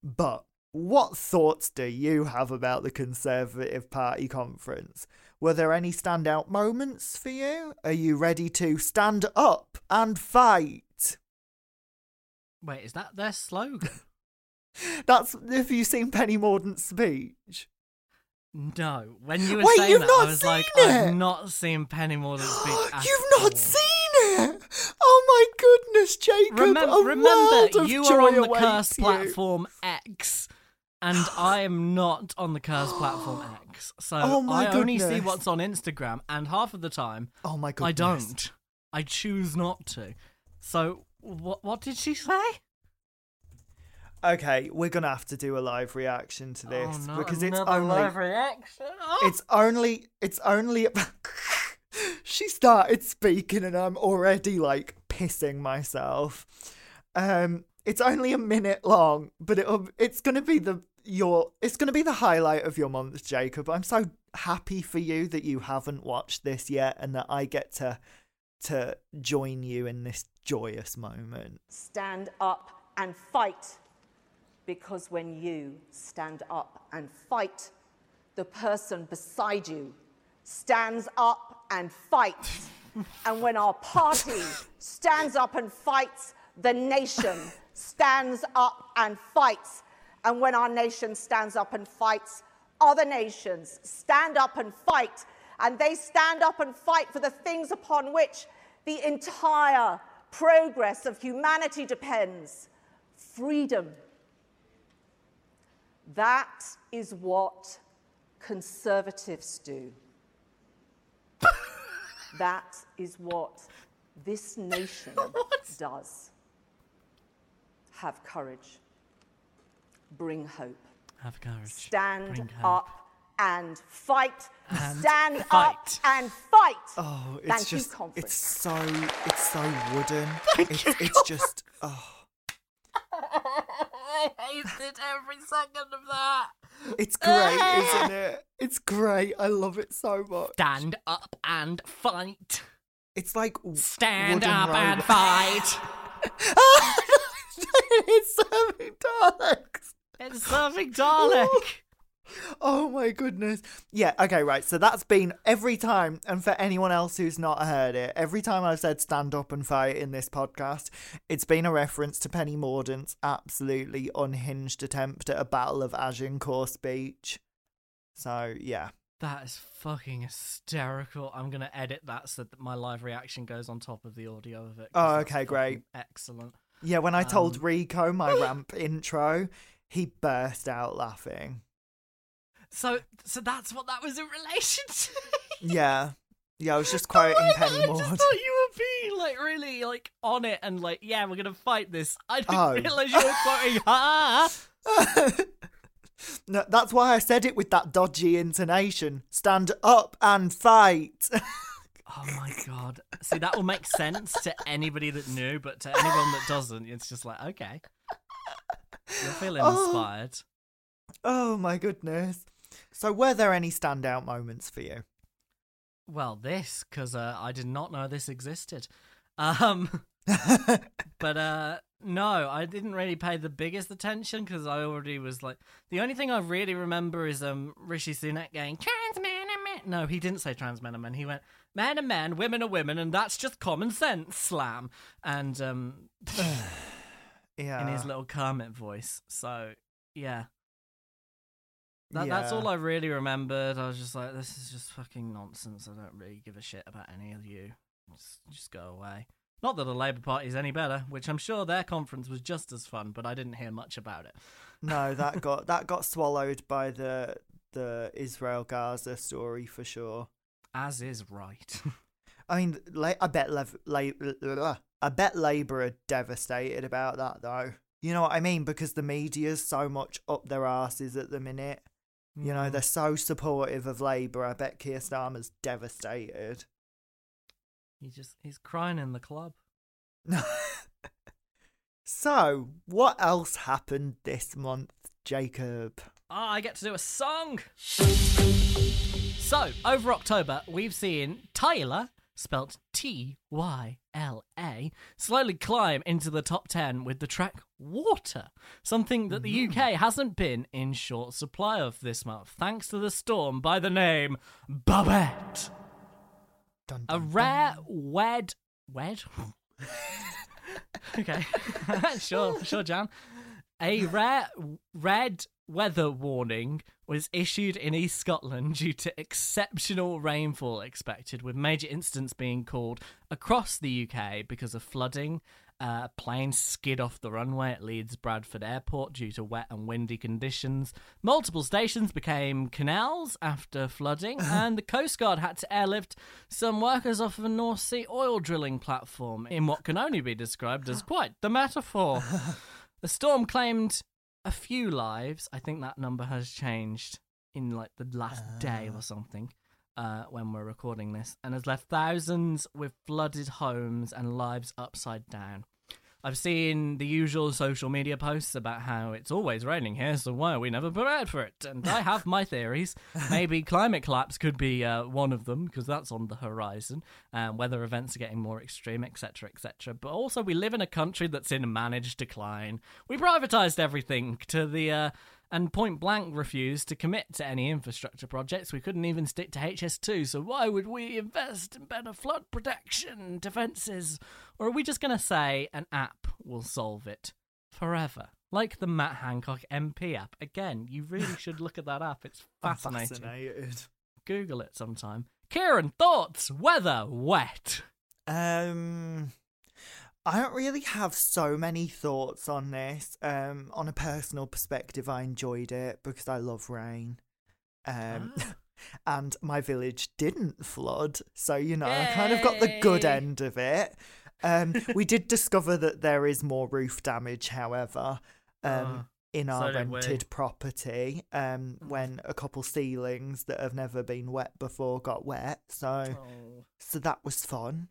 But what thoughts do you have about the Conservative Party conference? Were there any standout moments for you? Are you ready to stand up and fight? Wait, is that their slogan? That's, have you seen Penny Mordaunt's speech? No. When you were Wait, saying that, I was like, it? I've not seen Penny Mordaunt's speech at You've not all. seen it? Oh my goodness, Jacob. Remem- a remember, world you of are joy on the Curse platform X. And I am not on the Curse platform X, so oh I only goodness. see what's on Instagram, and half of the time, oh my goodness. I don't. I choose not to. So, what what did she say? Okay, we're gonna have to do a live reaction to this oh, no, because it's only live reaction. Oh. It's only it's only. She started speaking, and I'm already like pissing myself. Um. It's only a minute long, but it'll, it's going to be the your it's going to be the highlight of your month, Jacob. I'm so happy for you that you haven't watched this yet, and that I get to to join you in this joyous moment. Stand up and fight, because when you stand up and fight, the person beside you stands up and fights. And when our party stands up and fights, the nation stands up and fights. And when our nation stands up and fights, other nations stand up and fight. And they stand up and fight for the things upon which the entire progress of humanity depends. Freedom. That is what conservatives do. That is what this nation does. Have courage. Bring hope. Have courage. Stand Bring up hope. and fight. And Stand fight. up and fight. Oh, it's Thank just, you, it's so, it's so wooden. Thank it's, you, it's just, oh. I hated every second of that. It's great, isn't it? It's great. I love it so much. Stand up and fight. It's like Stand up road. and fight. It's serving Dalek. It's serving Dalek. Oh my goodness. Yeah, okay, right. So that's been every time, and for anyone else who's not heard it, every time I've said stand up and fight in this podcast, it's been a reference to Penny Mordaunt's absolutely unhinged attempt at a Battle of Agincourt speech. So, yeah, That is fucking hysterical. I'm going to edit that so that my live reaction goes on top of the audio of it. Oh, okay, great. Excellent. Yeah, when I um, told Rico my ramp intro, he burst out laughing. So so that's what that was in relation to? Yeah. Yeah, I was just quoting oh Penny Mordaunt. I just thought you were being, like, really, like, on it and, like, yeah, we're going to fight this. I didn't oh. realise you were quoting, ha! No, that's why I said it with that dodgy intonation. Stand up and fight. Oh my god. See, that will make sense to anybody that knew, but to anyone that doesn't, it's just like, okay. You're feeling oh. inspired. Oh my goodness. So were there any standout moments for you? Well, this, because uh, I did not know this existed. Um, but uh, no, I didn't really pay the biggest attention because I already was like... The only thing I really remember is um, Rishi Sunak going, trans men are men. No, he didn't say trans men are men. He went, men are men, women are women, and that's just common sense, slam. And um, yeah, in his little Kermit voice. So, yeah. That, yeah. That's all I really remembered. I was just like, this is just fucking nonsense. I don't really give a shit about any of you. Just, just go away. Not that the Labour Party's any better, which I'm sure their conference was just as fun, but I didn't hear much about it. No, that got that got swallowed by the the Israel-Gaza story for sure. As is right. I mean, la- I bet lev- la- la- I bet Labour are devastated about that though. You know what I mean? Because the media's so much up their asses at the minute. You know, they're so supportive of Labour. I bet Keir Starmer's devastated. He just, he's crying in the club. So, what else happened this month, Jacob? Oh, I get to do a song. So, over October, we've seen Tyler, spelt T Y L A, slowly climb into the top ten with the track Water, something that the U K hasn't been in short supply of this month, thanks to the storm by the name Babette. Dun, dun, a rare dun. wed... Wed? Okay. sure, sure, Jan. A rare red weather warning was issued in East Scotland due to exceptional rainfall expected, with major incidents being called across the U K because of flooding. Uh, planes skid off the runway at Leeds Bradford Airport due to wet and windy conditions. Multiple stations became canals after flooding, and the Coast Guard had to airlift some workers off of a North Sea oil drilling platform in what can only be described as quite the metaphor. The storm claimed a few lives. I think that number has changed in like the last uh. day or something. Uh, when we're recording this, and has left thousands with flooded homes and lives upside down. I've seen the usual social media posts about how it's always raining here, so why are we never prepared for it? And I have my theories. Maybe climate collapse could be uh, one of them, because that's on the horizon. Um, weather events are getting more extreme, et cetera, et cetera. But also, we live in a country that's in managed decline. We privatised everything to the... Uh, and point blank refused to commit to any infrastructure projects. We couldn't even stick to H S two, so why would we invest in better flood protection defences? Or are we just going to say an app will solve it forever? Like the Matt Hancock M P app. Again, you really should look at that app. It's fascinating. I'm fascinated. Google it sometime. Kieran, thoughts? Weather wet. Um... I don't really have so many thoughts on this. Um, on a personal perspective, I enjoyed it because I love rain. Um, ah. And my village didn't flood. So, you know, Yay. I kind of got the good end of it. Um, we did discover that there is more roof damage, however, um, oh, in our so rented we. property um, when a couple ceilings that have never been wet before got wet. So, oh. so that was fun.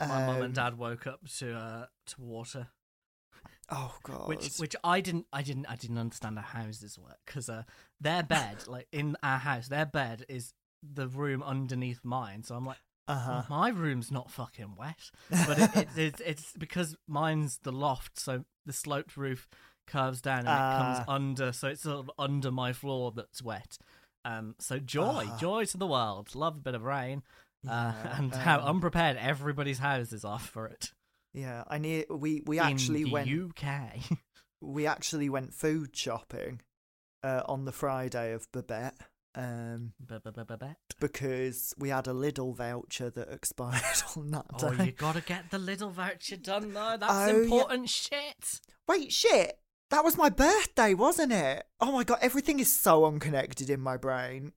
My um, mum and dad woke up to uh, to water. Oh god! Which which I didn't I didn't I didn't understand how houses work because uh, their bed like in our house their bed is the room underneath mine. So I'm like, uh-huh. my room's not fucking wet, but it, it, it, it's because mine's the loft, so the sloped roof curves down and uh, it comes under, so it's sort of under my floor that's wet. Um, so joy, uh, joy to the world. Love a bit of rain. Uh, yeah, and um, how unprepared everybody's houses are for it. Yeah, I need. We we actually in went U K. We actually went food shopping uh, on the Friday of Babette. Um, because we had a Lidl voucher that expired on that oh, day. Oh, you gotta get the Lidl voucher done though. That's oh, important yeah. shit. Wait, shit. That was my birthday, wasn't it? Oh my God, everything is so unconnected in my brain.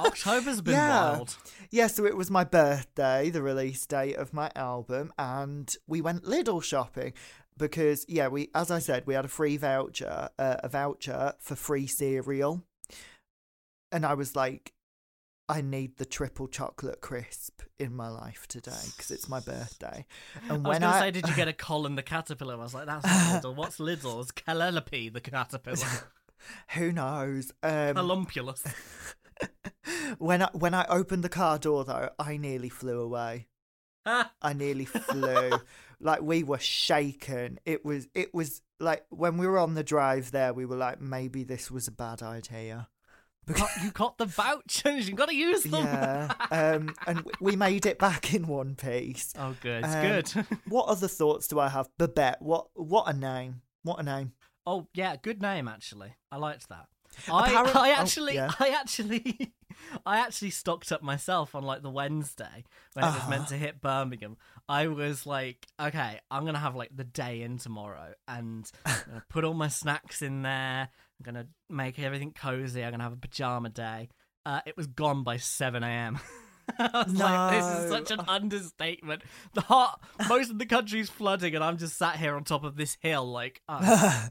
October's been yeah. wild. Yeah, so it was my birthday, the release date of my album, and we went Lidl shopping because, yeah, we, as I said, we had a free voucher, uh, a voucher for free cereal. And I was like, I need the triple chocolate crisp in my life today because it's my birthday. And I was going to say, did you get a Colin the Caterpillar? I was like, that's Lidl. What's Lidl? It's Calliope the Caterpillar. Who knows? Um, Columpulus. when, I, when I opened the car door, though, I nearly flew away. I nearly flew. Like, we were shaken. It was, it was like, when we were on the drive there, we were like, maybe this was a bad idea. Because... You got the vouchers, you've got to use them. Yeah, um, and we made it back in one piece. Oh, good, um, good. What other thoughts do I have? Babette, what what a name, what a name. Oh, yeah, good name, actually. I liked that. Apparent- I, I actually, oh, yeah. I actually, I actually stocked up myself on, like, the Wednesday when uh-huh. it was meant to hit Birmingham. I was like, okay, I'm going to have, like, the day in tomorrow, and I'm going to put all my snacks in there. I'm going to make everything cozy. I'm going to have a pajama day. Uh, it was gone by seven a.m. I was no. like, this is such an understatement. The heart, most of the country's flooding, and I'm just sat here on top of this hill like, oh.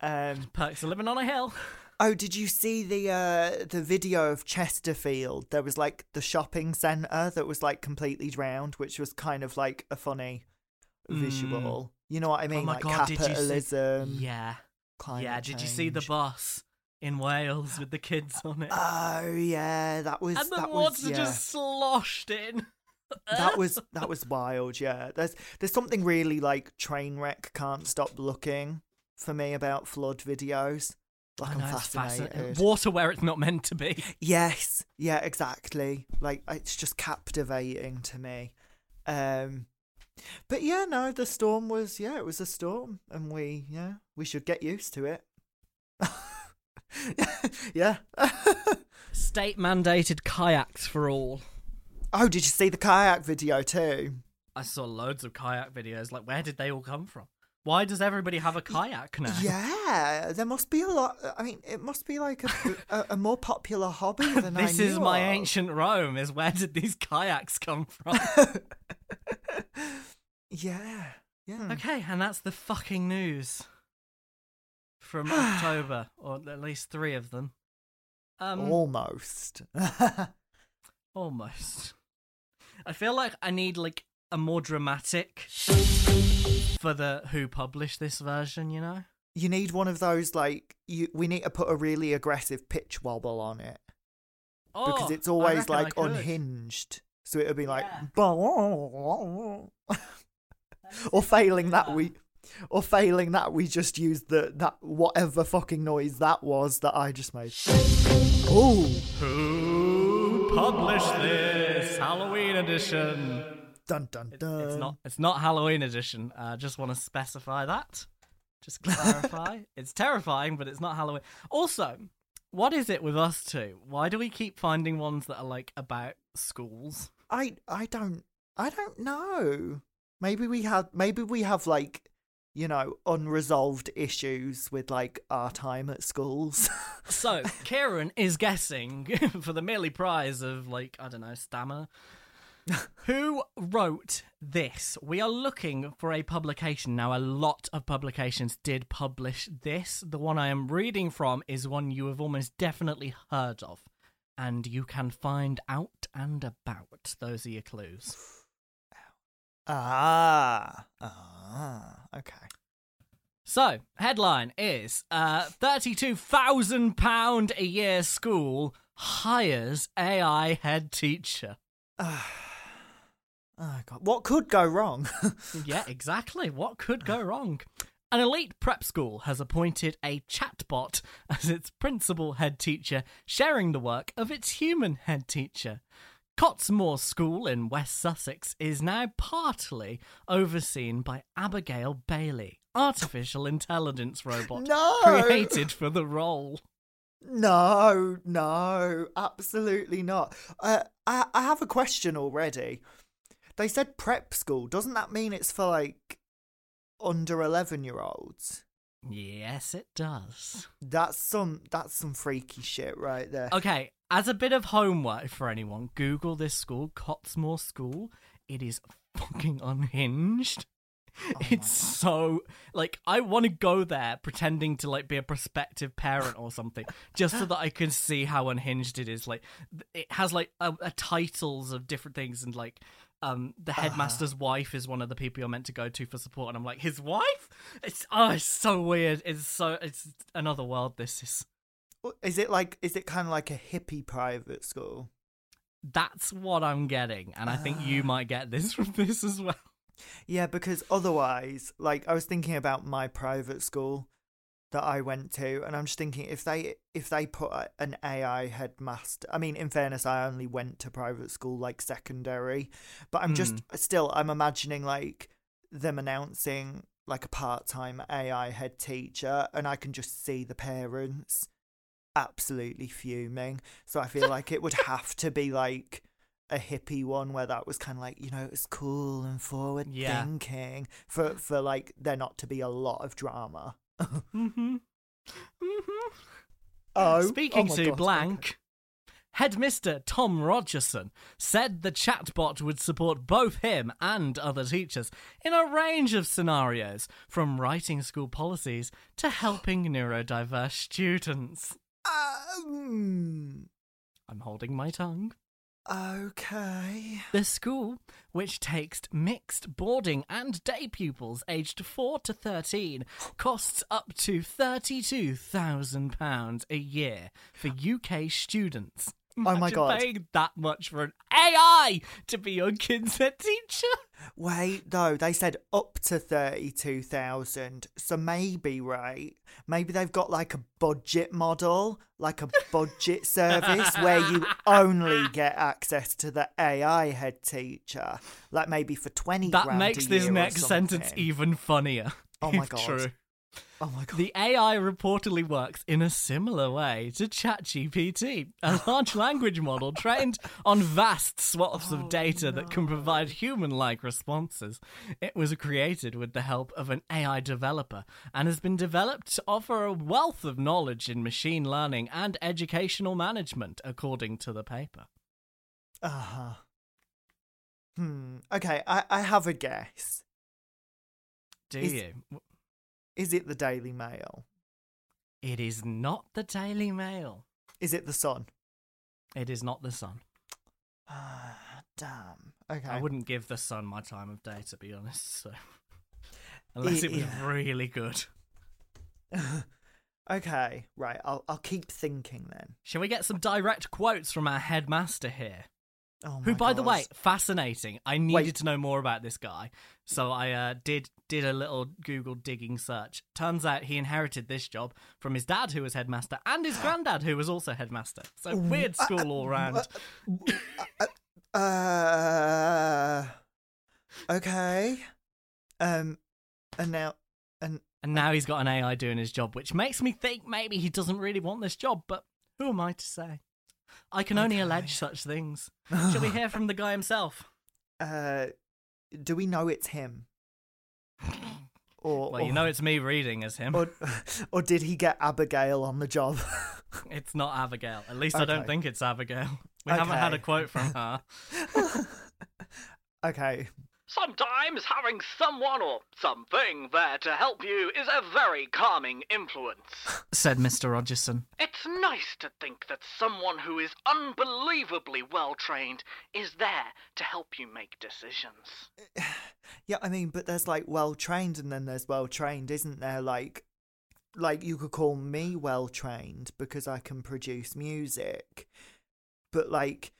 um, perks of living on a hill. Oh, did you see the uh, the video of Chesterfield? There was, like, the shopping centre that was, like, completely drowned, which was kind of, like, a funny visual. Mm. You know what I mean? Oh my like, God, capitalism. Did you see... Yeah. Climate yeah, did you change. see the bus in Wales with the kids on it? Oh yeah, that was and the that water was, yeah. just sloshed in. that was that was wild. Yeah, there's there's something really like train wreck can't stop looking for me about flood videos. Like I know, I'm fascinated. It's fascinating. Water where it's not meant to be. Yes, yeah, exactly. Like it's just captivating to me. Um, But yeah, no, the storm was, yeah, it was a storm and we, yeah, we should get used to it. yeah. State mandated kayaks for all. Oh, did you see the kayak video too? I saw loads of kayak videos. Like, where did they all come from? Why does everybody have a kayak now? Yeah, there must be a lot. I mean, it must be like a, a, a more popular hobby than this I This is my of. ancient Rome, is where did these kayaks come from? yeah, yeah. Okay, and that's the fucking news from October, or at least three of them. Um, almost. almost. I feel like I need, like, a more dramatic... For the who published this version, you know? You need one of those, like, you, we need to put a really aggressive pitch wobble on it. Oh, because it's always, like, unhinged. So it'll be like... Yeah. or failing that, we... Or failing that, we just use the that whatever fucking noise that was that I just made. Ooh. Who published this? Halloween edition. Dun, dun, dun. It, it's not. It's not Halloween edition. I uh, just want to specify that. Just clarify. It's terrifying, but it's not Halloween. Also, what is it with us two? Why do we keep finding ones that are like about schools? I, I don't. I don't know. Maybe we have. Maybe we have like, you know, unresolved issues with like our time at schools. So Kieran is guessing for the merely prize of like I don't know stammer. Who wrote this? We are looking for a publication. Now, a lot of publications did publish this. The one I am reading from is one you have almost definitely heard of, and you can find out and about. Those are your clues. Ah. Ah. Okay. So, headline is, uh, thirty-two thousand pounds a year school hires A I head teacher. Uh. Oh, God. What could go wrong? yeah, exactly. What could go wrong? An elite prep school has appointed a chatbot as its principal head teacher, sharing the work of its human head teacher. Cottesmore School in West Sussex is now partly overseen by Abigail Bailey, artificial intelligence robot no! created for the role. No, no, absolutely not. Uh, I, I have a question already. They said prep school. Doesn't that mean it's for, like, under eleven-year-olds? Yes, it does. That's some that's some freaky shit right there. Okay, as a bit of homework for anyone, Google this school, Cottesmore School. It is fucking unhinged. Oh, it's so, like, I want to go there pretending to, like, be a prospective parent or something, just so that I can see how unhinged it is. Like, it has, like, a, a titles of different things, and, like, um, the headmaster's uh-huh. wife is one of the people you're meant to go to for support, and I'm like, his wife? It's, oh, it's so weird. It's so, it's another world, this is. Is it, like, is it kind of like a hippie private school? That's what I'm getting, and I think you might get this from this as well. Yeah, because otherwise, like, I was thinking about my private school that I went to, and I'm just thinking if they if they put an A I headmaster. I mean, in fairness, I only went to private school, like, secondary, but I'm just mm. still I'm imagining, like, them announcing, like, a part-time A I head teacher, and I can just see the parents absolutely fuming. So I feel like it would have to be, like, a hippie one where that was kind of like, you know, it's cool and forward yeah. thinking for, for like there not to be a lot of drama. mm-hmm. Mm-hmm. Oh, Speaking oh to God, blank, okay. Headmister Tom Rogerson said the chatbot would support both him and other teachers in a range of scenarios, from writing school policies to helping neurodiverse students. Um... I'm holding my tongue. Okay. The school, which takes mixed boarding and day pupils aged four to thirteen, costs up to thirty-two thousand pounds a year for U K students. Imagine oh my God. Paying that much for an A I to be your kid's head teacher. Wait, though, they said up to thirty-two thousand. So maybe, right? Maybe they've got like a budget model, like a budget service where you only get access to the A I head teacher. Like maybe for twenty grand a year. That makes this next sentence even funnier. Oh my God. True. Oh my God. The A I reportedly works in a similar way to ChatGPT, a large language model trained on vast swaths oh, of data no. that can provide human-like responses. It was created with the help of an A I developer and has been developed to offer a wealth of knowledge in machine learning and educational management, according to the paper. Uh-huh. Hmm. Okay, I, I have a guess. Do Is- you? Is it the Daily Mail? It is not the Daily Mail. Is it the Sun? It is not the Sun. Ah, damn. Okay. I wouldn't give the Sun my time of day, to be honest. So, unless it, it was yeah. really good. Okay, right. I'll I'll keep thinking then. Shall we get some direct quotes from our headmaster here? Oh my Who, by God. the way, fascinating. I needed Wait. to know more about this guy, so I uh, did did a little Google digging search. Turns out he inherited this job from his dad, who was headmaster, and his granddad, who was also headmaster. So weird school uh, all round. Uh, uh, uh okay. Um, and now and and now he's got an A I doing his job, which makes me think maybe he doesn't really want this job. But who am I to say? I can only okay. allege such things. Shall we hear from the guy himself? Uh, do we know it's him? Or well, or, you know it's me reading as him. Or, or did he get Abigail on the job? It's not Abigail. At least okay. I don't think it's Abigail. We okay. haven't had a quote from her. Okay. Sometimes having someone or something there to help you is a very calming influence, said Mister Rogerson. It's nice to think that someone who is unbelievably well-trained is there to help you make decisions. Yeah, I mean, but there's, like, well-trained and then there's well-trained, isn't there? Like, like you could call me well-trained because I can produce music, but, like...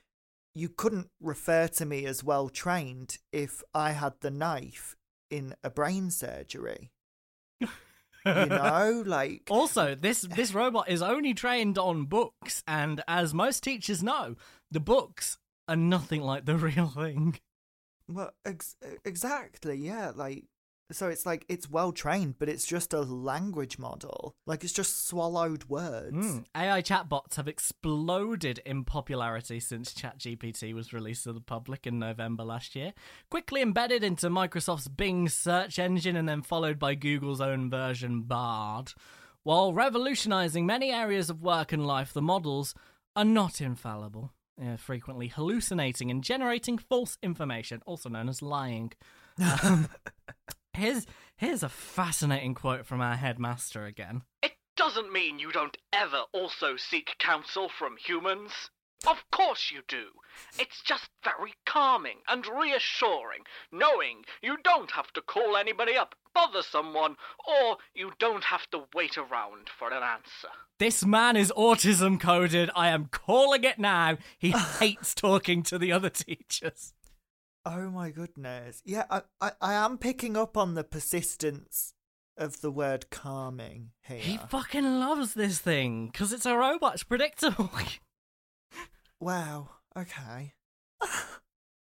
You couldn't refer to me as well-trained if I had the knife in a brain surgery. You know, like... Also, this, this robot is only trained on books, and as most teachers know, the books are nothing like the real thing. Well, ex- exactly, yeah, like, So it's like, it's well trained, but it's just a language model. Like, it's just swallowed words. Mm. A I chatbots have exploded in popularity since ChatGPT was released to the public in November last year. Quickly embedded into Microsoft's Bing search engine and then followed by Google's own version, Bard. While revolutionizing many areas of work and life, the models are not infallible, uh, frequently hallucinating and generating false information, also known as lying. Um, Here's, here's a fascinating quote from our headmaster again. It doesn't mean you don't ever also seek counsel from humans. Of course you do. It's just very calming and reassuring, knowing you don't have to call anybody up, bother someone, or you don't have to wait around for an answer. This man is autism coded. I am calling it now. He hates talking to the other teachers. Oh my goodness. Yeah, I, I, I am picking up on the persistence of the word calming here. He fucking loves this thing, because it's a robot, it's predictable. Wow, okay.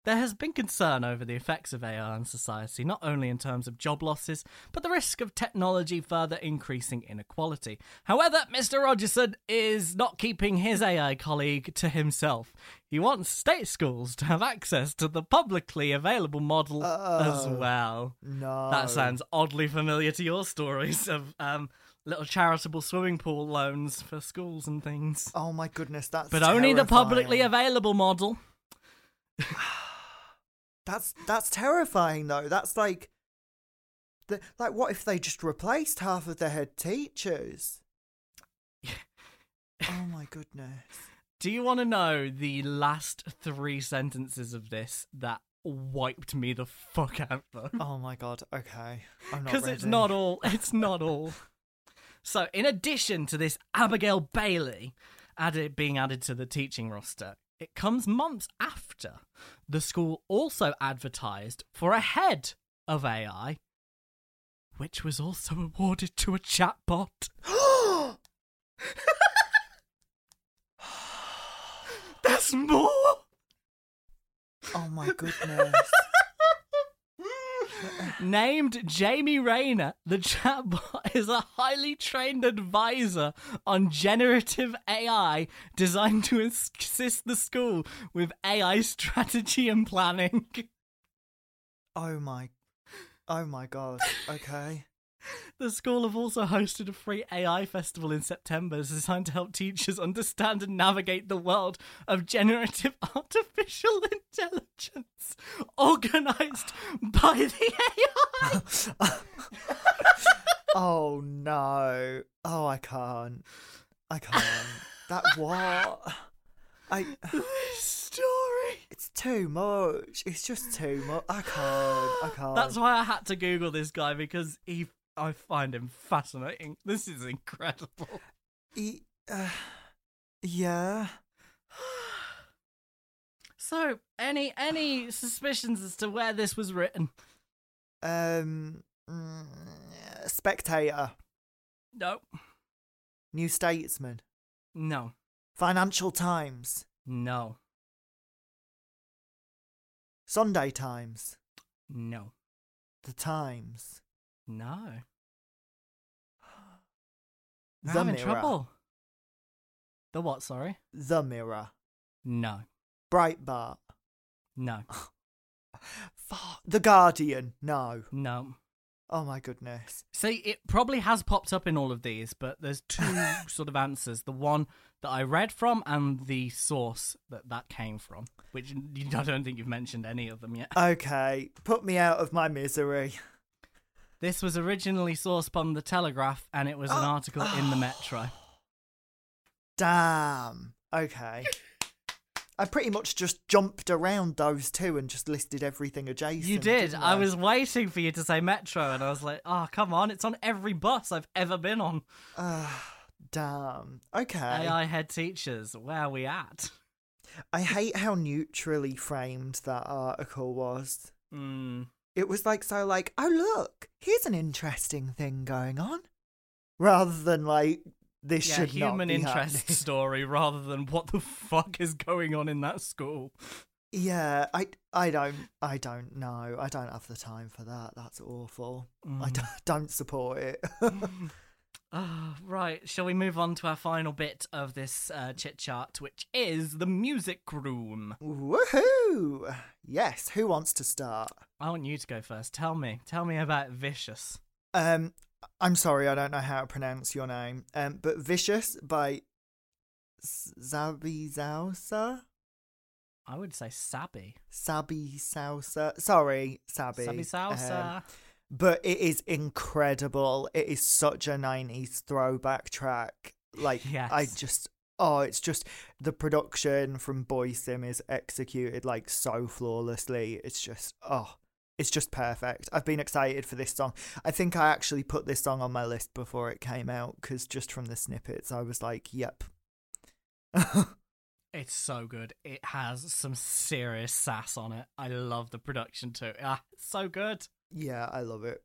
There has been concern over the effects of A I on society, not only in terms of job losses, but the risk of technology further increasing inequality. However, Mister Rogerson is not keeping his A I colleague to himself. He wants state schools to have access to the publicly available model oh, as well. No. That sounds oddly familiar to your stories of um, little charitable swimming pool loans for schools and things. Oh my goodness, that's But terrifying. Only the publicly available model. That's that's terrifying though. That's like, the, like what if they just replaced half of the head teachers? Oh my goodness! Do you want to know the last three sentences of this that wiped me the fuck out though? Oh my god! Okay, I'm not ready. Because it's not all. It's not all. So, in addition to this, Abigail Bailey added being added to the teaching roster. It comes months after the school also advertised for a head of A I, which was also awarded to a chatbot. That's more! Oh my goodness. Named Jamie Rayner, the chatbot is a highly trained advisor on generative A I designed to assist the school with A I strategy and planning. Oh my, oh my god, okay. The school have also hosted a free A I festival in September designed to help teachers understand and navigate the world of generative artificial intelligence, organised by the A I. Oh, no. Oh, I can't. I can't. That what? I... This story. It's too much. It's just too much. I can't. I can't. That's why I had to Google this guy, because he... I find him fascinating. This is incredible. He, uh, yeah. So, any any suspicions as to where this was written? Um, mm, Spectator. No. New Statesman. No. Financial Times. No. Sunday Times. No. The Times. No. The I'm in Mirror. Trouble. The what, sorry? The Mirror. No. Breitbart. No. The Guardian. No. No. Oh my goodness. See, it probably has popped up in all of these, but there's two sort of answers. The one that I read from and the source that that came from, which I don't think you've mentioned any of them yet. Okay. Put me out of my misery. This was originally sourced from The Telegraph, and it was an oh. article in the Metro. Damn. Okay. I pretty much just jumped around those two and just listed everything adjacent. You did. I? I was waiting for you to say Metro, and I was like, oh, come on. It's on every bus I've ever been on. Uh, damn. Okay. A I head teachers, where are we at? I hate how neutrally framed that article was. Hmm. It was like, so like, oh, look, here's an interesting thing going on. Rather than like, this yeah, should not be happening. Yeah, human interest story rather than what the fuck is going on in that school. Yeah, I, I don't I don't know. I don't have the time for that. That's awful. Mm. I don't, don't support it. Oh, right, shall we move on to our final bit of this uh, chit-chat, which is the music room? Woohoo! Yes, who wants to start? I want you to go first. Tell me. Tell me about Vicious. Um, I'm sorry, I don't know how to pronounce your name. Um, but Vicious by Sabi Salsa? I would say Sabi. Sabi Salsa. Sorry, Sabi. Sabi Salsa. Um, But it is incredible. It is such a nineties throwback track. Like, yes. I just, oh, it's just the production from Boy Sim is executed like so flawlessly. It's just, oh, it's just perfect. I've been excited for this song. I think I actually put this song on my list before it came out because just from the snippets, I was like, yep. It's so good. It has some serious sass on it. I love the production too. Ah, it's so good. Yeah, I love it.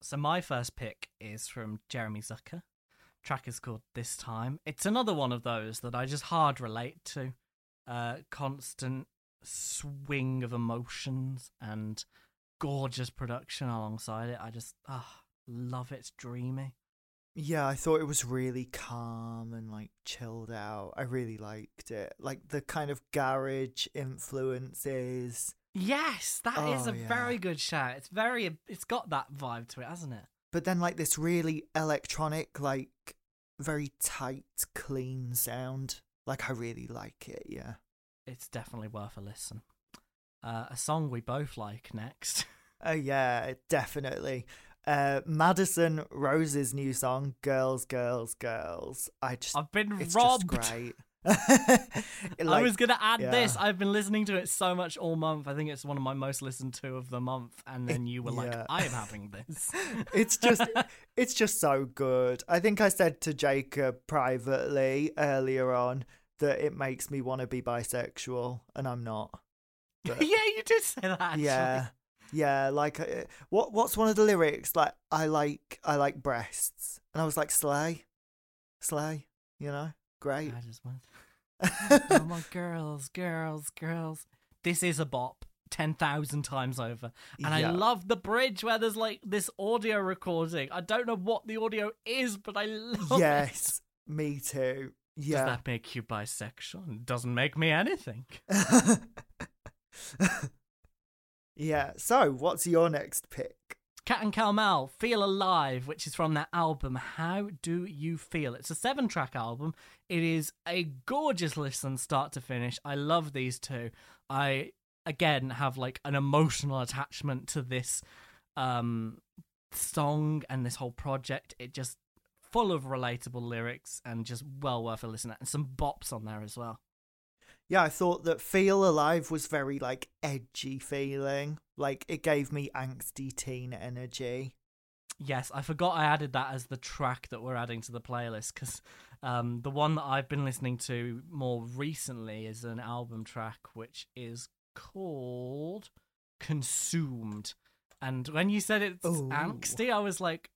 So my first pick is from Jeremy Zucker. Track is called This Time. It's another one of those that I just hard relate to. Uh, constant swing of emotions and gorgeous production alongside it. I just oh, love it. It's dreamy. Yeah, I thought it was really calm and like chilled out. I really liked it. Like the kind of garage influences. Yes, that oh, is a yeah. very good shout. It's very, it's got that vibe to it, hasn't it? But then, like this really electronic, like very tight, clean sound. Like I really like it. Yeah, it's definitely worth a listen. Uh, a song we both like next. Oh yeah, definitely. Uh, Madison Rose's new song, "Girls, Girls, Girls." I just, I've been it's robbed. Just great. like, I was gonna add yeah. this. I've been listening to it so much all month. I think it's one of my most listened to of the month. And then you were yeah. like, "I am having this." It's just, it's just so good. I think I said to Jacob privately earlier on that it makes me want to be bisexual, and I'm not. But, yeah, you did say that. Actually. Yeah, yeah. Like, uh, what? What's one of the lyrics? Like, I like, I like breasts, and I was like, "Slay, slay," you know. Great. I just want oh my girls, girls, girls. This is a bop ten thousand times over. And yeah. I love the bridge where there's like this audio recording. I don't know what the audio is, but I love yes, it. Yes, me too. Yeah. Does that make you bisexual? It doesn't make me anything. Yeah. So, what's your next pick? Cat and Carmel, Feel Alive, which is from their album, How Do You Feel? It's a seven-track album. It is a gorgeous listen, start to finish. I love these two. I, again, have like an emotional attachment to this um, song and this whole project. It just full of relatable lyrics and just well worth a listen. And some bops on there as well. Yeah, I thought that Feel Alive was very, like, edgy feeling. Like, it gave me angsty teen energy. Yes, I forgot I added that as the track that we're adding to the playlist, because um, the one that I've been listening to more recently is an album track, which is called Consumed. And when you said it's Ooh. angsty, I was like,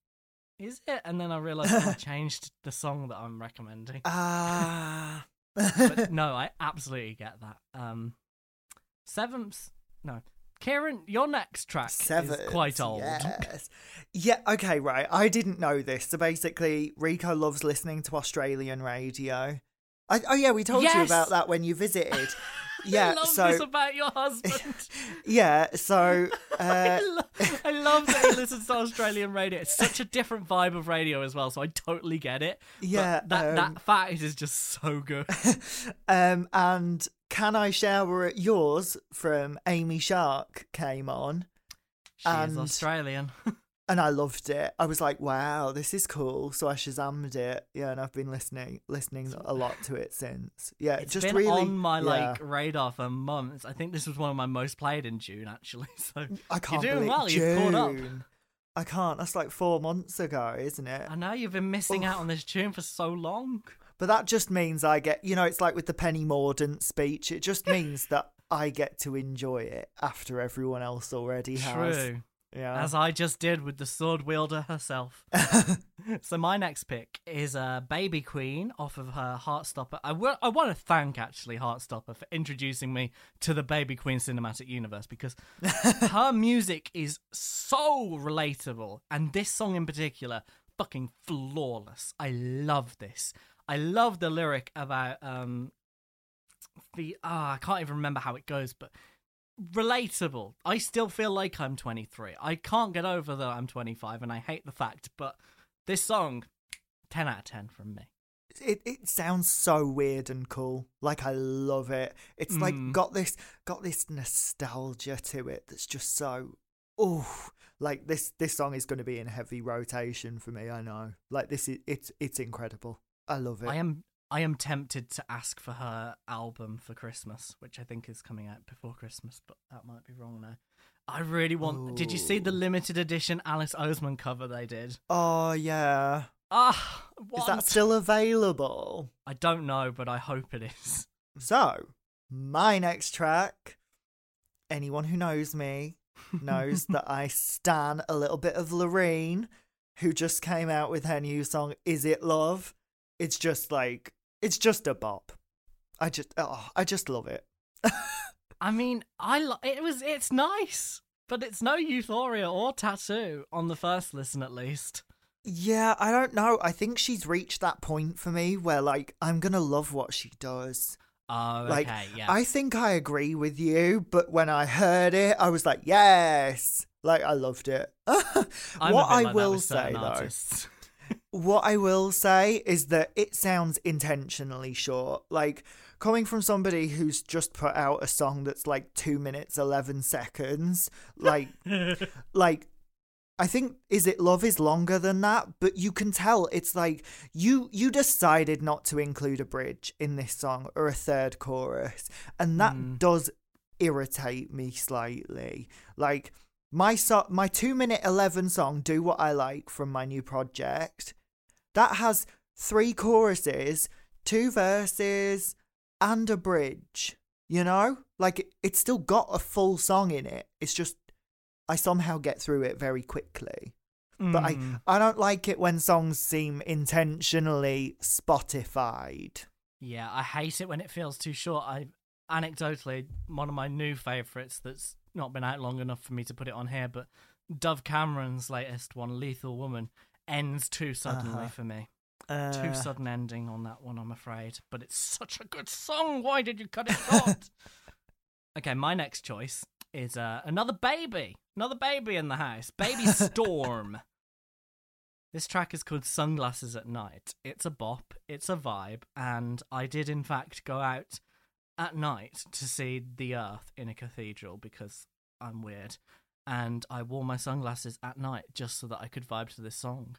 is it? And then I realised I changed the song that I'm recommending. Ah... Uh... But no, I absolutely get that. Um, seventh, no, Kieran, your next track Seventh, is quite old. Yes. Yeah. Okay. Right. I didn't know this. So basically, Rico loves listening to Australian radio. I, oh yeah, we told yes. you about that when you visited. Yeah. I love so this about your husband. Yeah. So uh, I, lo- I love that he listens to Australian radio. It's such a different vibe of radio as well. So I totally get it. Yeah. But that um, that fact is just so good. um, and Can I Shower at Yours from Amy Shark came on. She and, is Australian. And I loved it. I was like, wow, this is cool. So I Shazammed it. Yeah, and I've been listening listening a lot to it since. Yeah, it's just been really on my yeah. like radar for months. I think this was one of my most played in June, actually. So I can't you're doing well. June. You've caught up. I can't. That's like four months ago, isn't it? I know. You've been missing Oof. out on this tune for so long. But that just means I get, you know, it's like with the Penny Mordaunt speech. It just means that I get to enjoy it after everyone else already True. has. Yeah. As I just did with the sword wielder herself. So my next pick is uh, Baby Queen off of her Heartstopper. I, w- I want to thank, actually, Heartstopper for introducing me to the Baby Queen cinematic universe, because her music is so relatable. And this song in particular, fucking flawless. I love this. I love the lyric about um, the... Oh, I can't even remember how it goes, but... Relatable. I still feel like I'm twenty-three. I can't get over that I'm twenty-five, and I hate the fact, but this song, ten out of ten from me. It it sounds so weird and cool. Like, I love it. It's mm. like got this got this nostalgia to it that's just so, oh, like this this song is going to be in heavy rotation for me, I know. Like, this is it's it's incredible. I love it. I am I am tempted to ask for her album for Christmas, which I think is coming out before Christmas, but that might be wrong now. I really want... Ooh. Did you see the limited edition Alice Oseman cover they did? Oh, yeah. Ah, what? Is that still available? I don't know, but I hope it is. So, my next track, anyone who knows me knows that I stan a little bit of Loreen, who just came out with her new song, Is It Love? It's just like... It's just a bop. I just, oh, I just love it. I mean, I lo- it was, it's nice, but it's no Euphoria or Tattoo on the first listen, at least. Yeah, I don't know. I think she's reached that point for me where, like, I'm gonna love what she does. Oh, okay, like, yeah. I think I agree with you, but when I heard it, I was like, yes, like I loved it. What I like will say artists. though. What I will say is that it sounds intentionally short. Like, coming from somebody who's just put out a song that's like two minutes, eleven seconds, like, like, I think Is It Love is longer than that, but you can tell it's like you, you decided not to include a bridge in this song or a third chorus. And that mm. does irritate me slightly. Like, my so- my two minute eleven song, Do What I Like, from my new project, that has three choruses, two verses, and a bridge, you know? Like, it, it's still got a full song in it. It's just, I somehow get through it very quickly. Mm. But I, I don't like it when songs seem intentionally Spotified. Yeah, I hate it when it feels too short. I Anecdotally, one of my new favourites that's not been out long enough for me to put it on here, but Dove Cameron's latest one, Lethal Woman, ends too suddenly uh-huh. for me. Uh... Too sudden ending on that one, I'm afraid. But it's such a good song. Why did you cut it short? Okay, my next choice is uh, another baby. Another baby in the house. Baby Storm. This track is called Sunglasses at Night. It's a bop. It's a vibe. And I did, in fact, go out at night to see the Earth in a cathedral because I'm weird, and I wore my sunglasses at night just so that I could vibe to this song.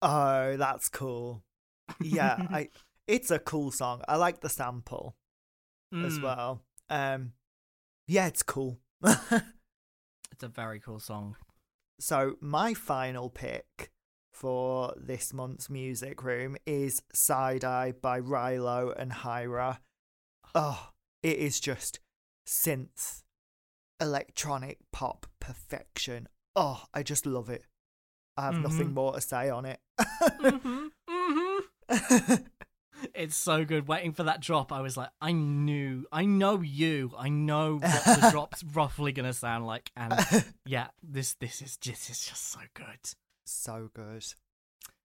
Oh, that's cool. Yeah, I. It's a cool song. I like the sample mm. as well. Um, yeah, it's cool. It's a very cool song. So my final pick for this month's music room is Side Eye by Rilo and Hyra. Oh, it is just synth, electronic pop perfection. Oh, I just love it. I have mm-hmm. nothing more to say on it. mm-hmm. Mm-hmm. It's so good. Waiting for that drop, I was like, I knew, I know you, I know what the drop's roughly going to sound like. And yeah, this this is just, it's just so good. So good.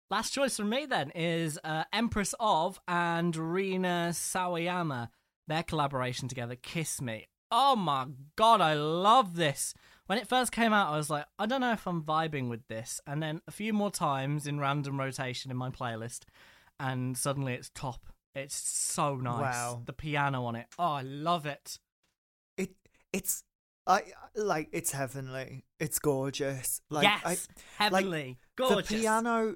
Last choice from me then is uh, Empress of and Rina Sawayama. Their collaboration together, Kiss Me. Oh my God, I love this. When it first came out, I was like, I don't know if I'm vibing with this. And then a few more times in random rotation in my playlist, and suddenly it's top. It's so nice. Wow. The piano on it. Oh, I love it. It it's I like it's heavenly. It's gorgeous. Like, yes, I, heavenly. Like, gorgeous. The piano,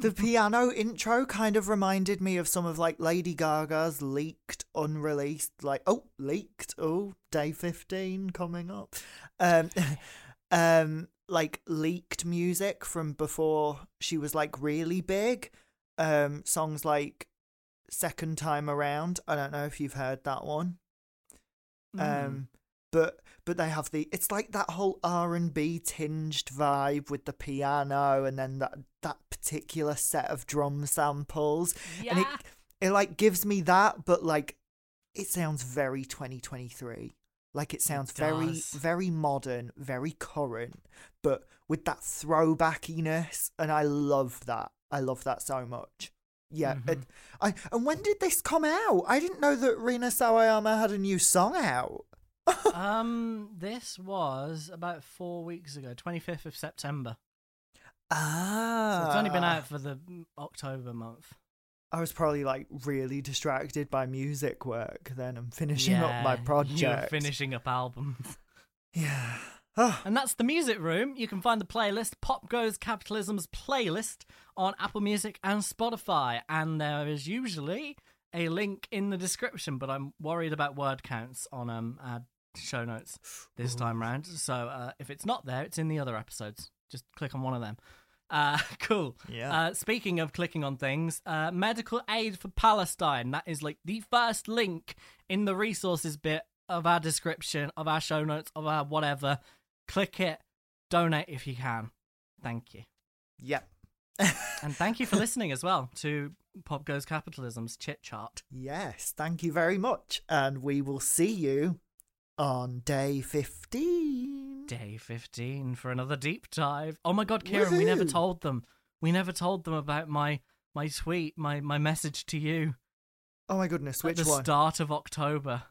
the piano intro kind of reminded me of some of like Lady Gaga's leaked, unreleased, like oh leaked, oh day fifteen coming up, um, um, like leaked music from before she was like really big, um, songs like Second Time Around. I don't know if you've heard that one, mm. um, but But they have the, it's like that whole R and B tinged vibe with the piano and then that that particular set of drum samples. Yeah. And it, it like gives me that, but like it sounds very twenty twenty-three. Like it sounds it very, very modern, very current, but with that throwbackiness. And I love that. I love that so much. Yeah. Mm-hmm. And, I, and when did this come out? I didn't know that Rina Sawayama had a new song out. um, this was about four weeks ago, twenty-fifth of September. Ah. So it's only been out for the October month. I was probably like really distracted by music work then and finishing yeah, up my project. Yeah, finishing up albums. Yeah. Oh. And that's the music room. You can find the playlist, Pop Goes Capitalism's playlist, on Apple Music and Spotify. And there is usually a link in the description, but I'm worried about word counts on um our show notes this Ooh. time round. So uh, if it's not there, it's in the other episodes. Just click on one of them. Uh, cool. Yeah. Uh, speaking of clicking on things, uh, Medical Aid for Palestine. That is like the first link in the resources bit of our description, of our show notes, of our whatever. Click it. Donate if you can. Thank you. Yep. And thank you for listening as well to Pop Goes Capitalism's chit chat. Yes, thank you very much, and we will see you on day fifteen. Day fifteen for another deep dive. Oh my God, Kieran, Woohoo. we never told them. We never told them about my my tweet, my my message to you. Oh my goodness, which one? At the one? start of October.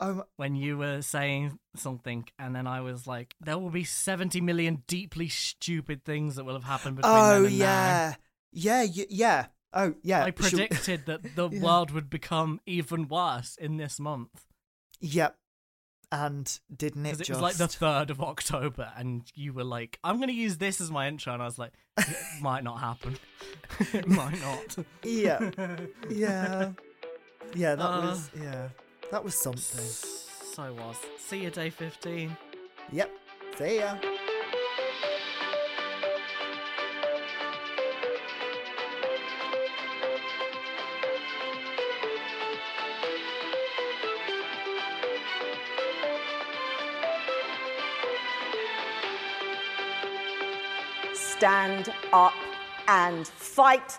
Um, when you were saying something, and then I was like, there will be seventy million deeply stupid things that will have happened between oh, then and yeah. now. Oh, yeah. Yeah, yeah. Oh, yeah. I predicted Should... that the yeah. world would become even worse in this month. Yep. And didn't it just... it was like the third of October, and you were like, I'm going to use this as my intro, and I was like, it might not happen. It might not. Yeah. Yeah. Yeah, that uh... was... Yeah. That was something. So was. See you day fifteen. Yep. See ya. Stand up and fight.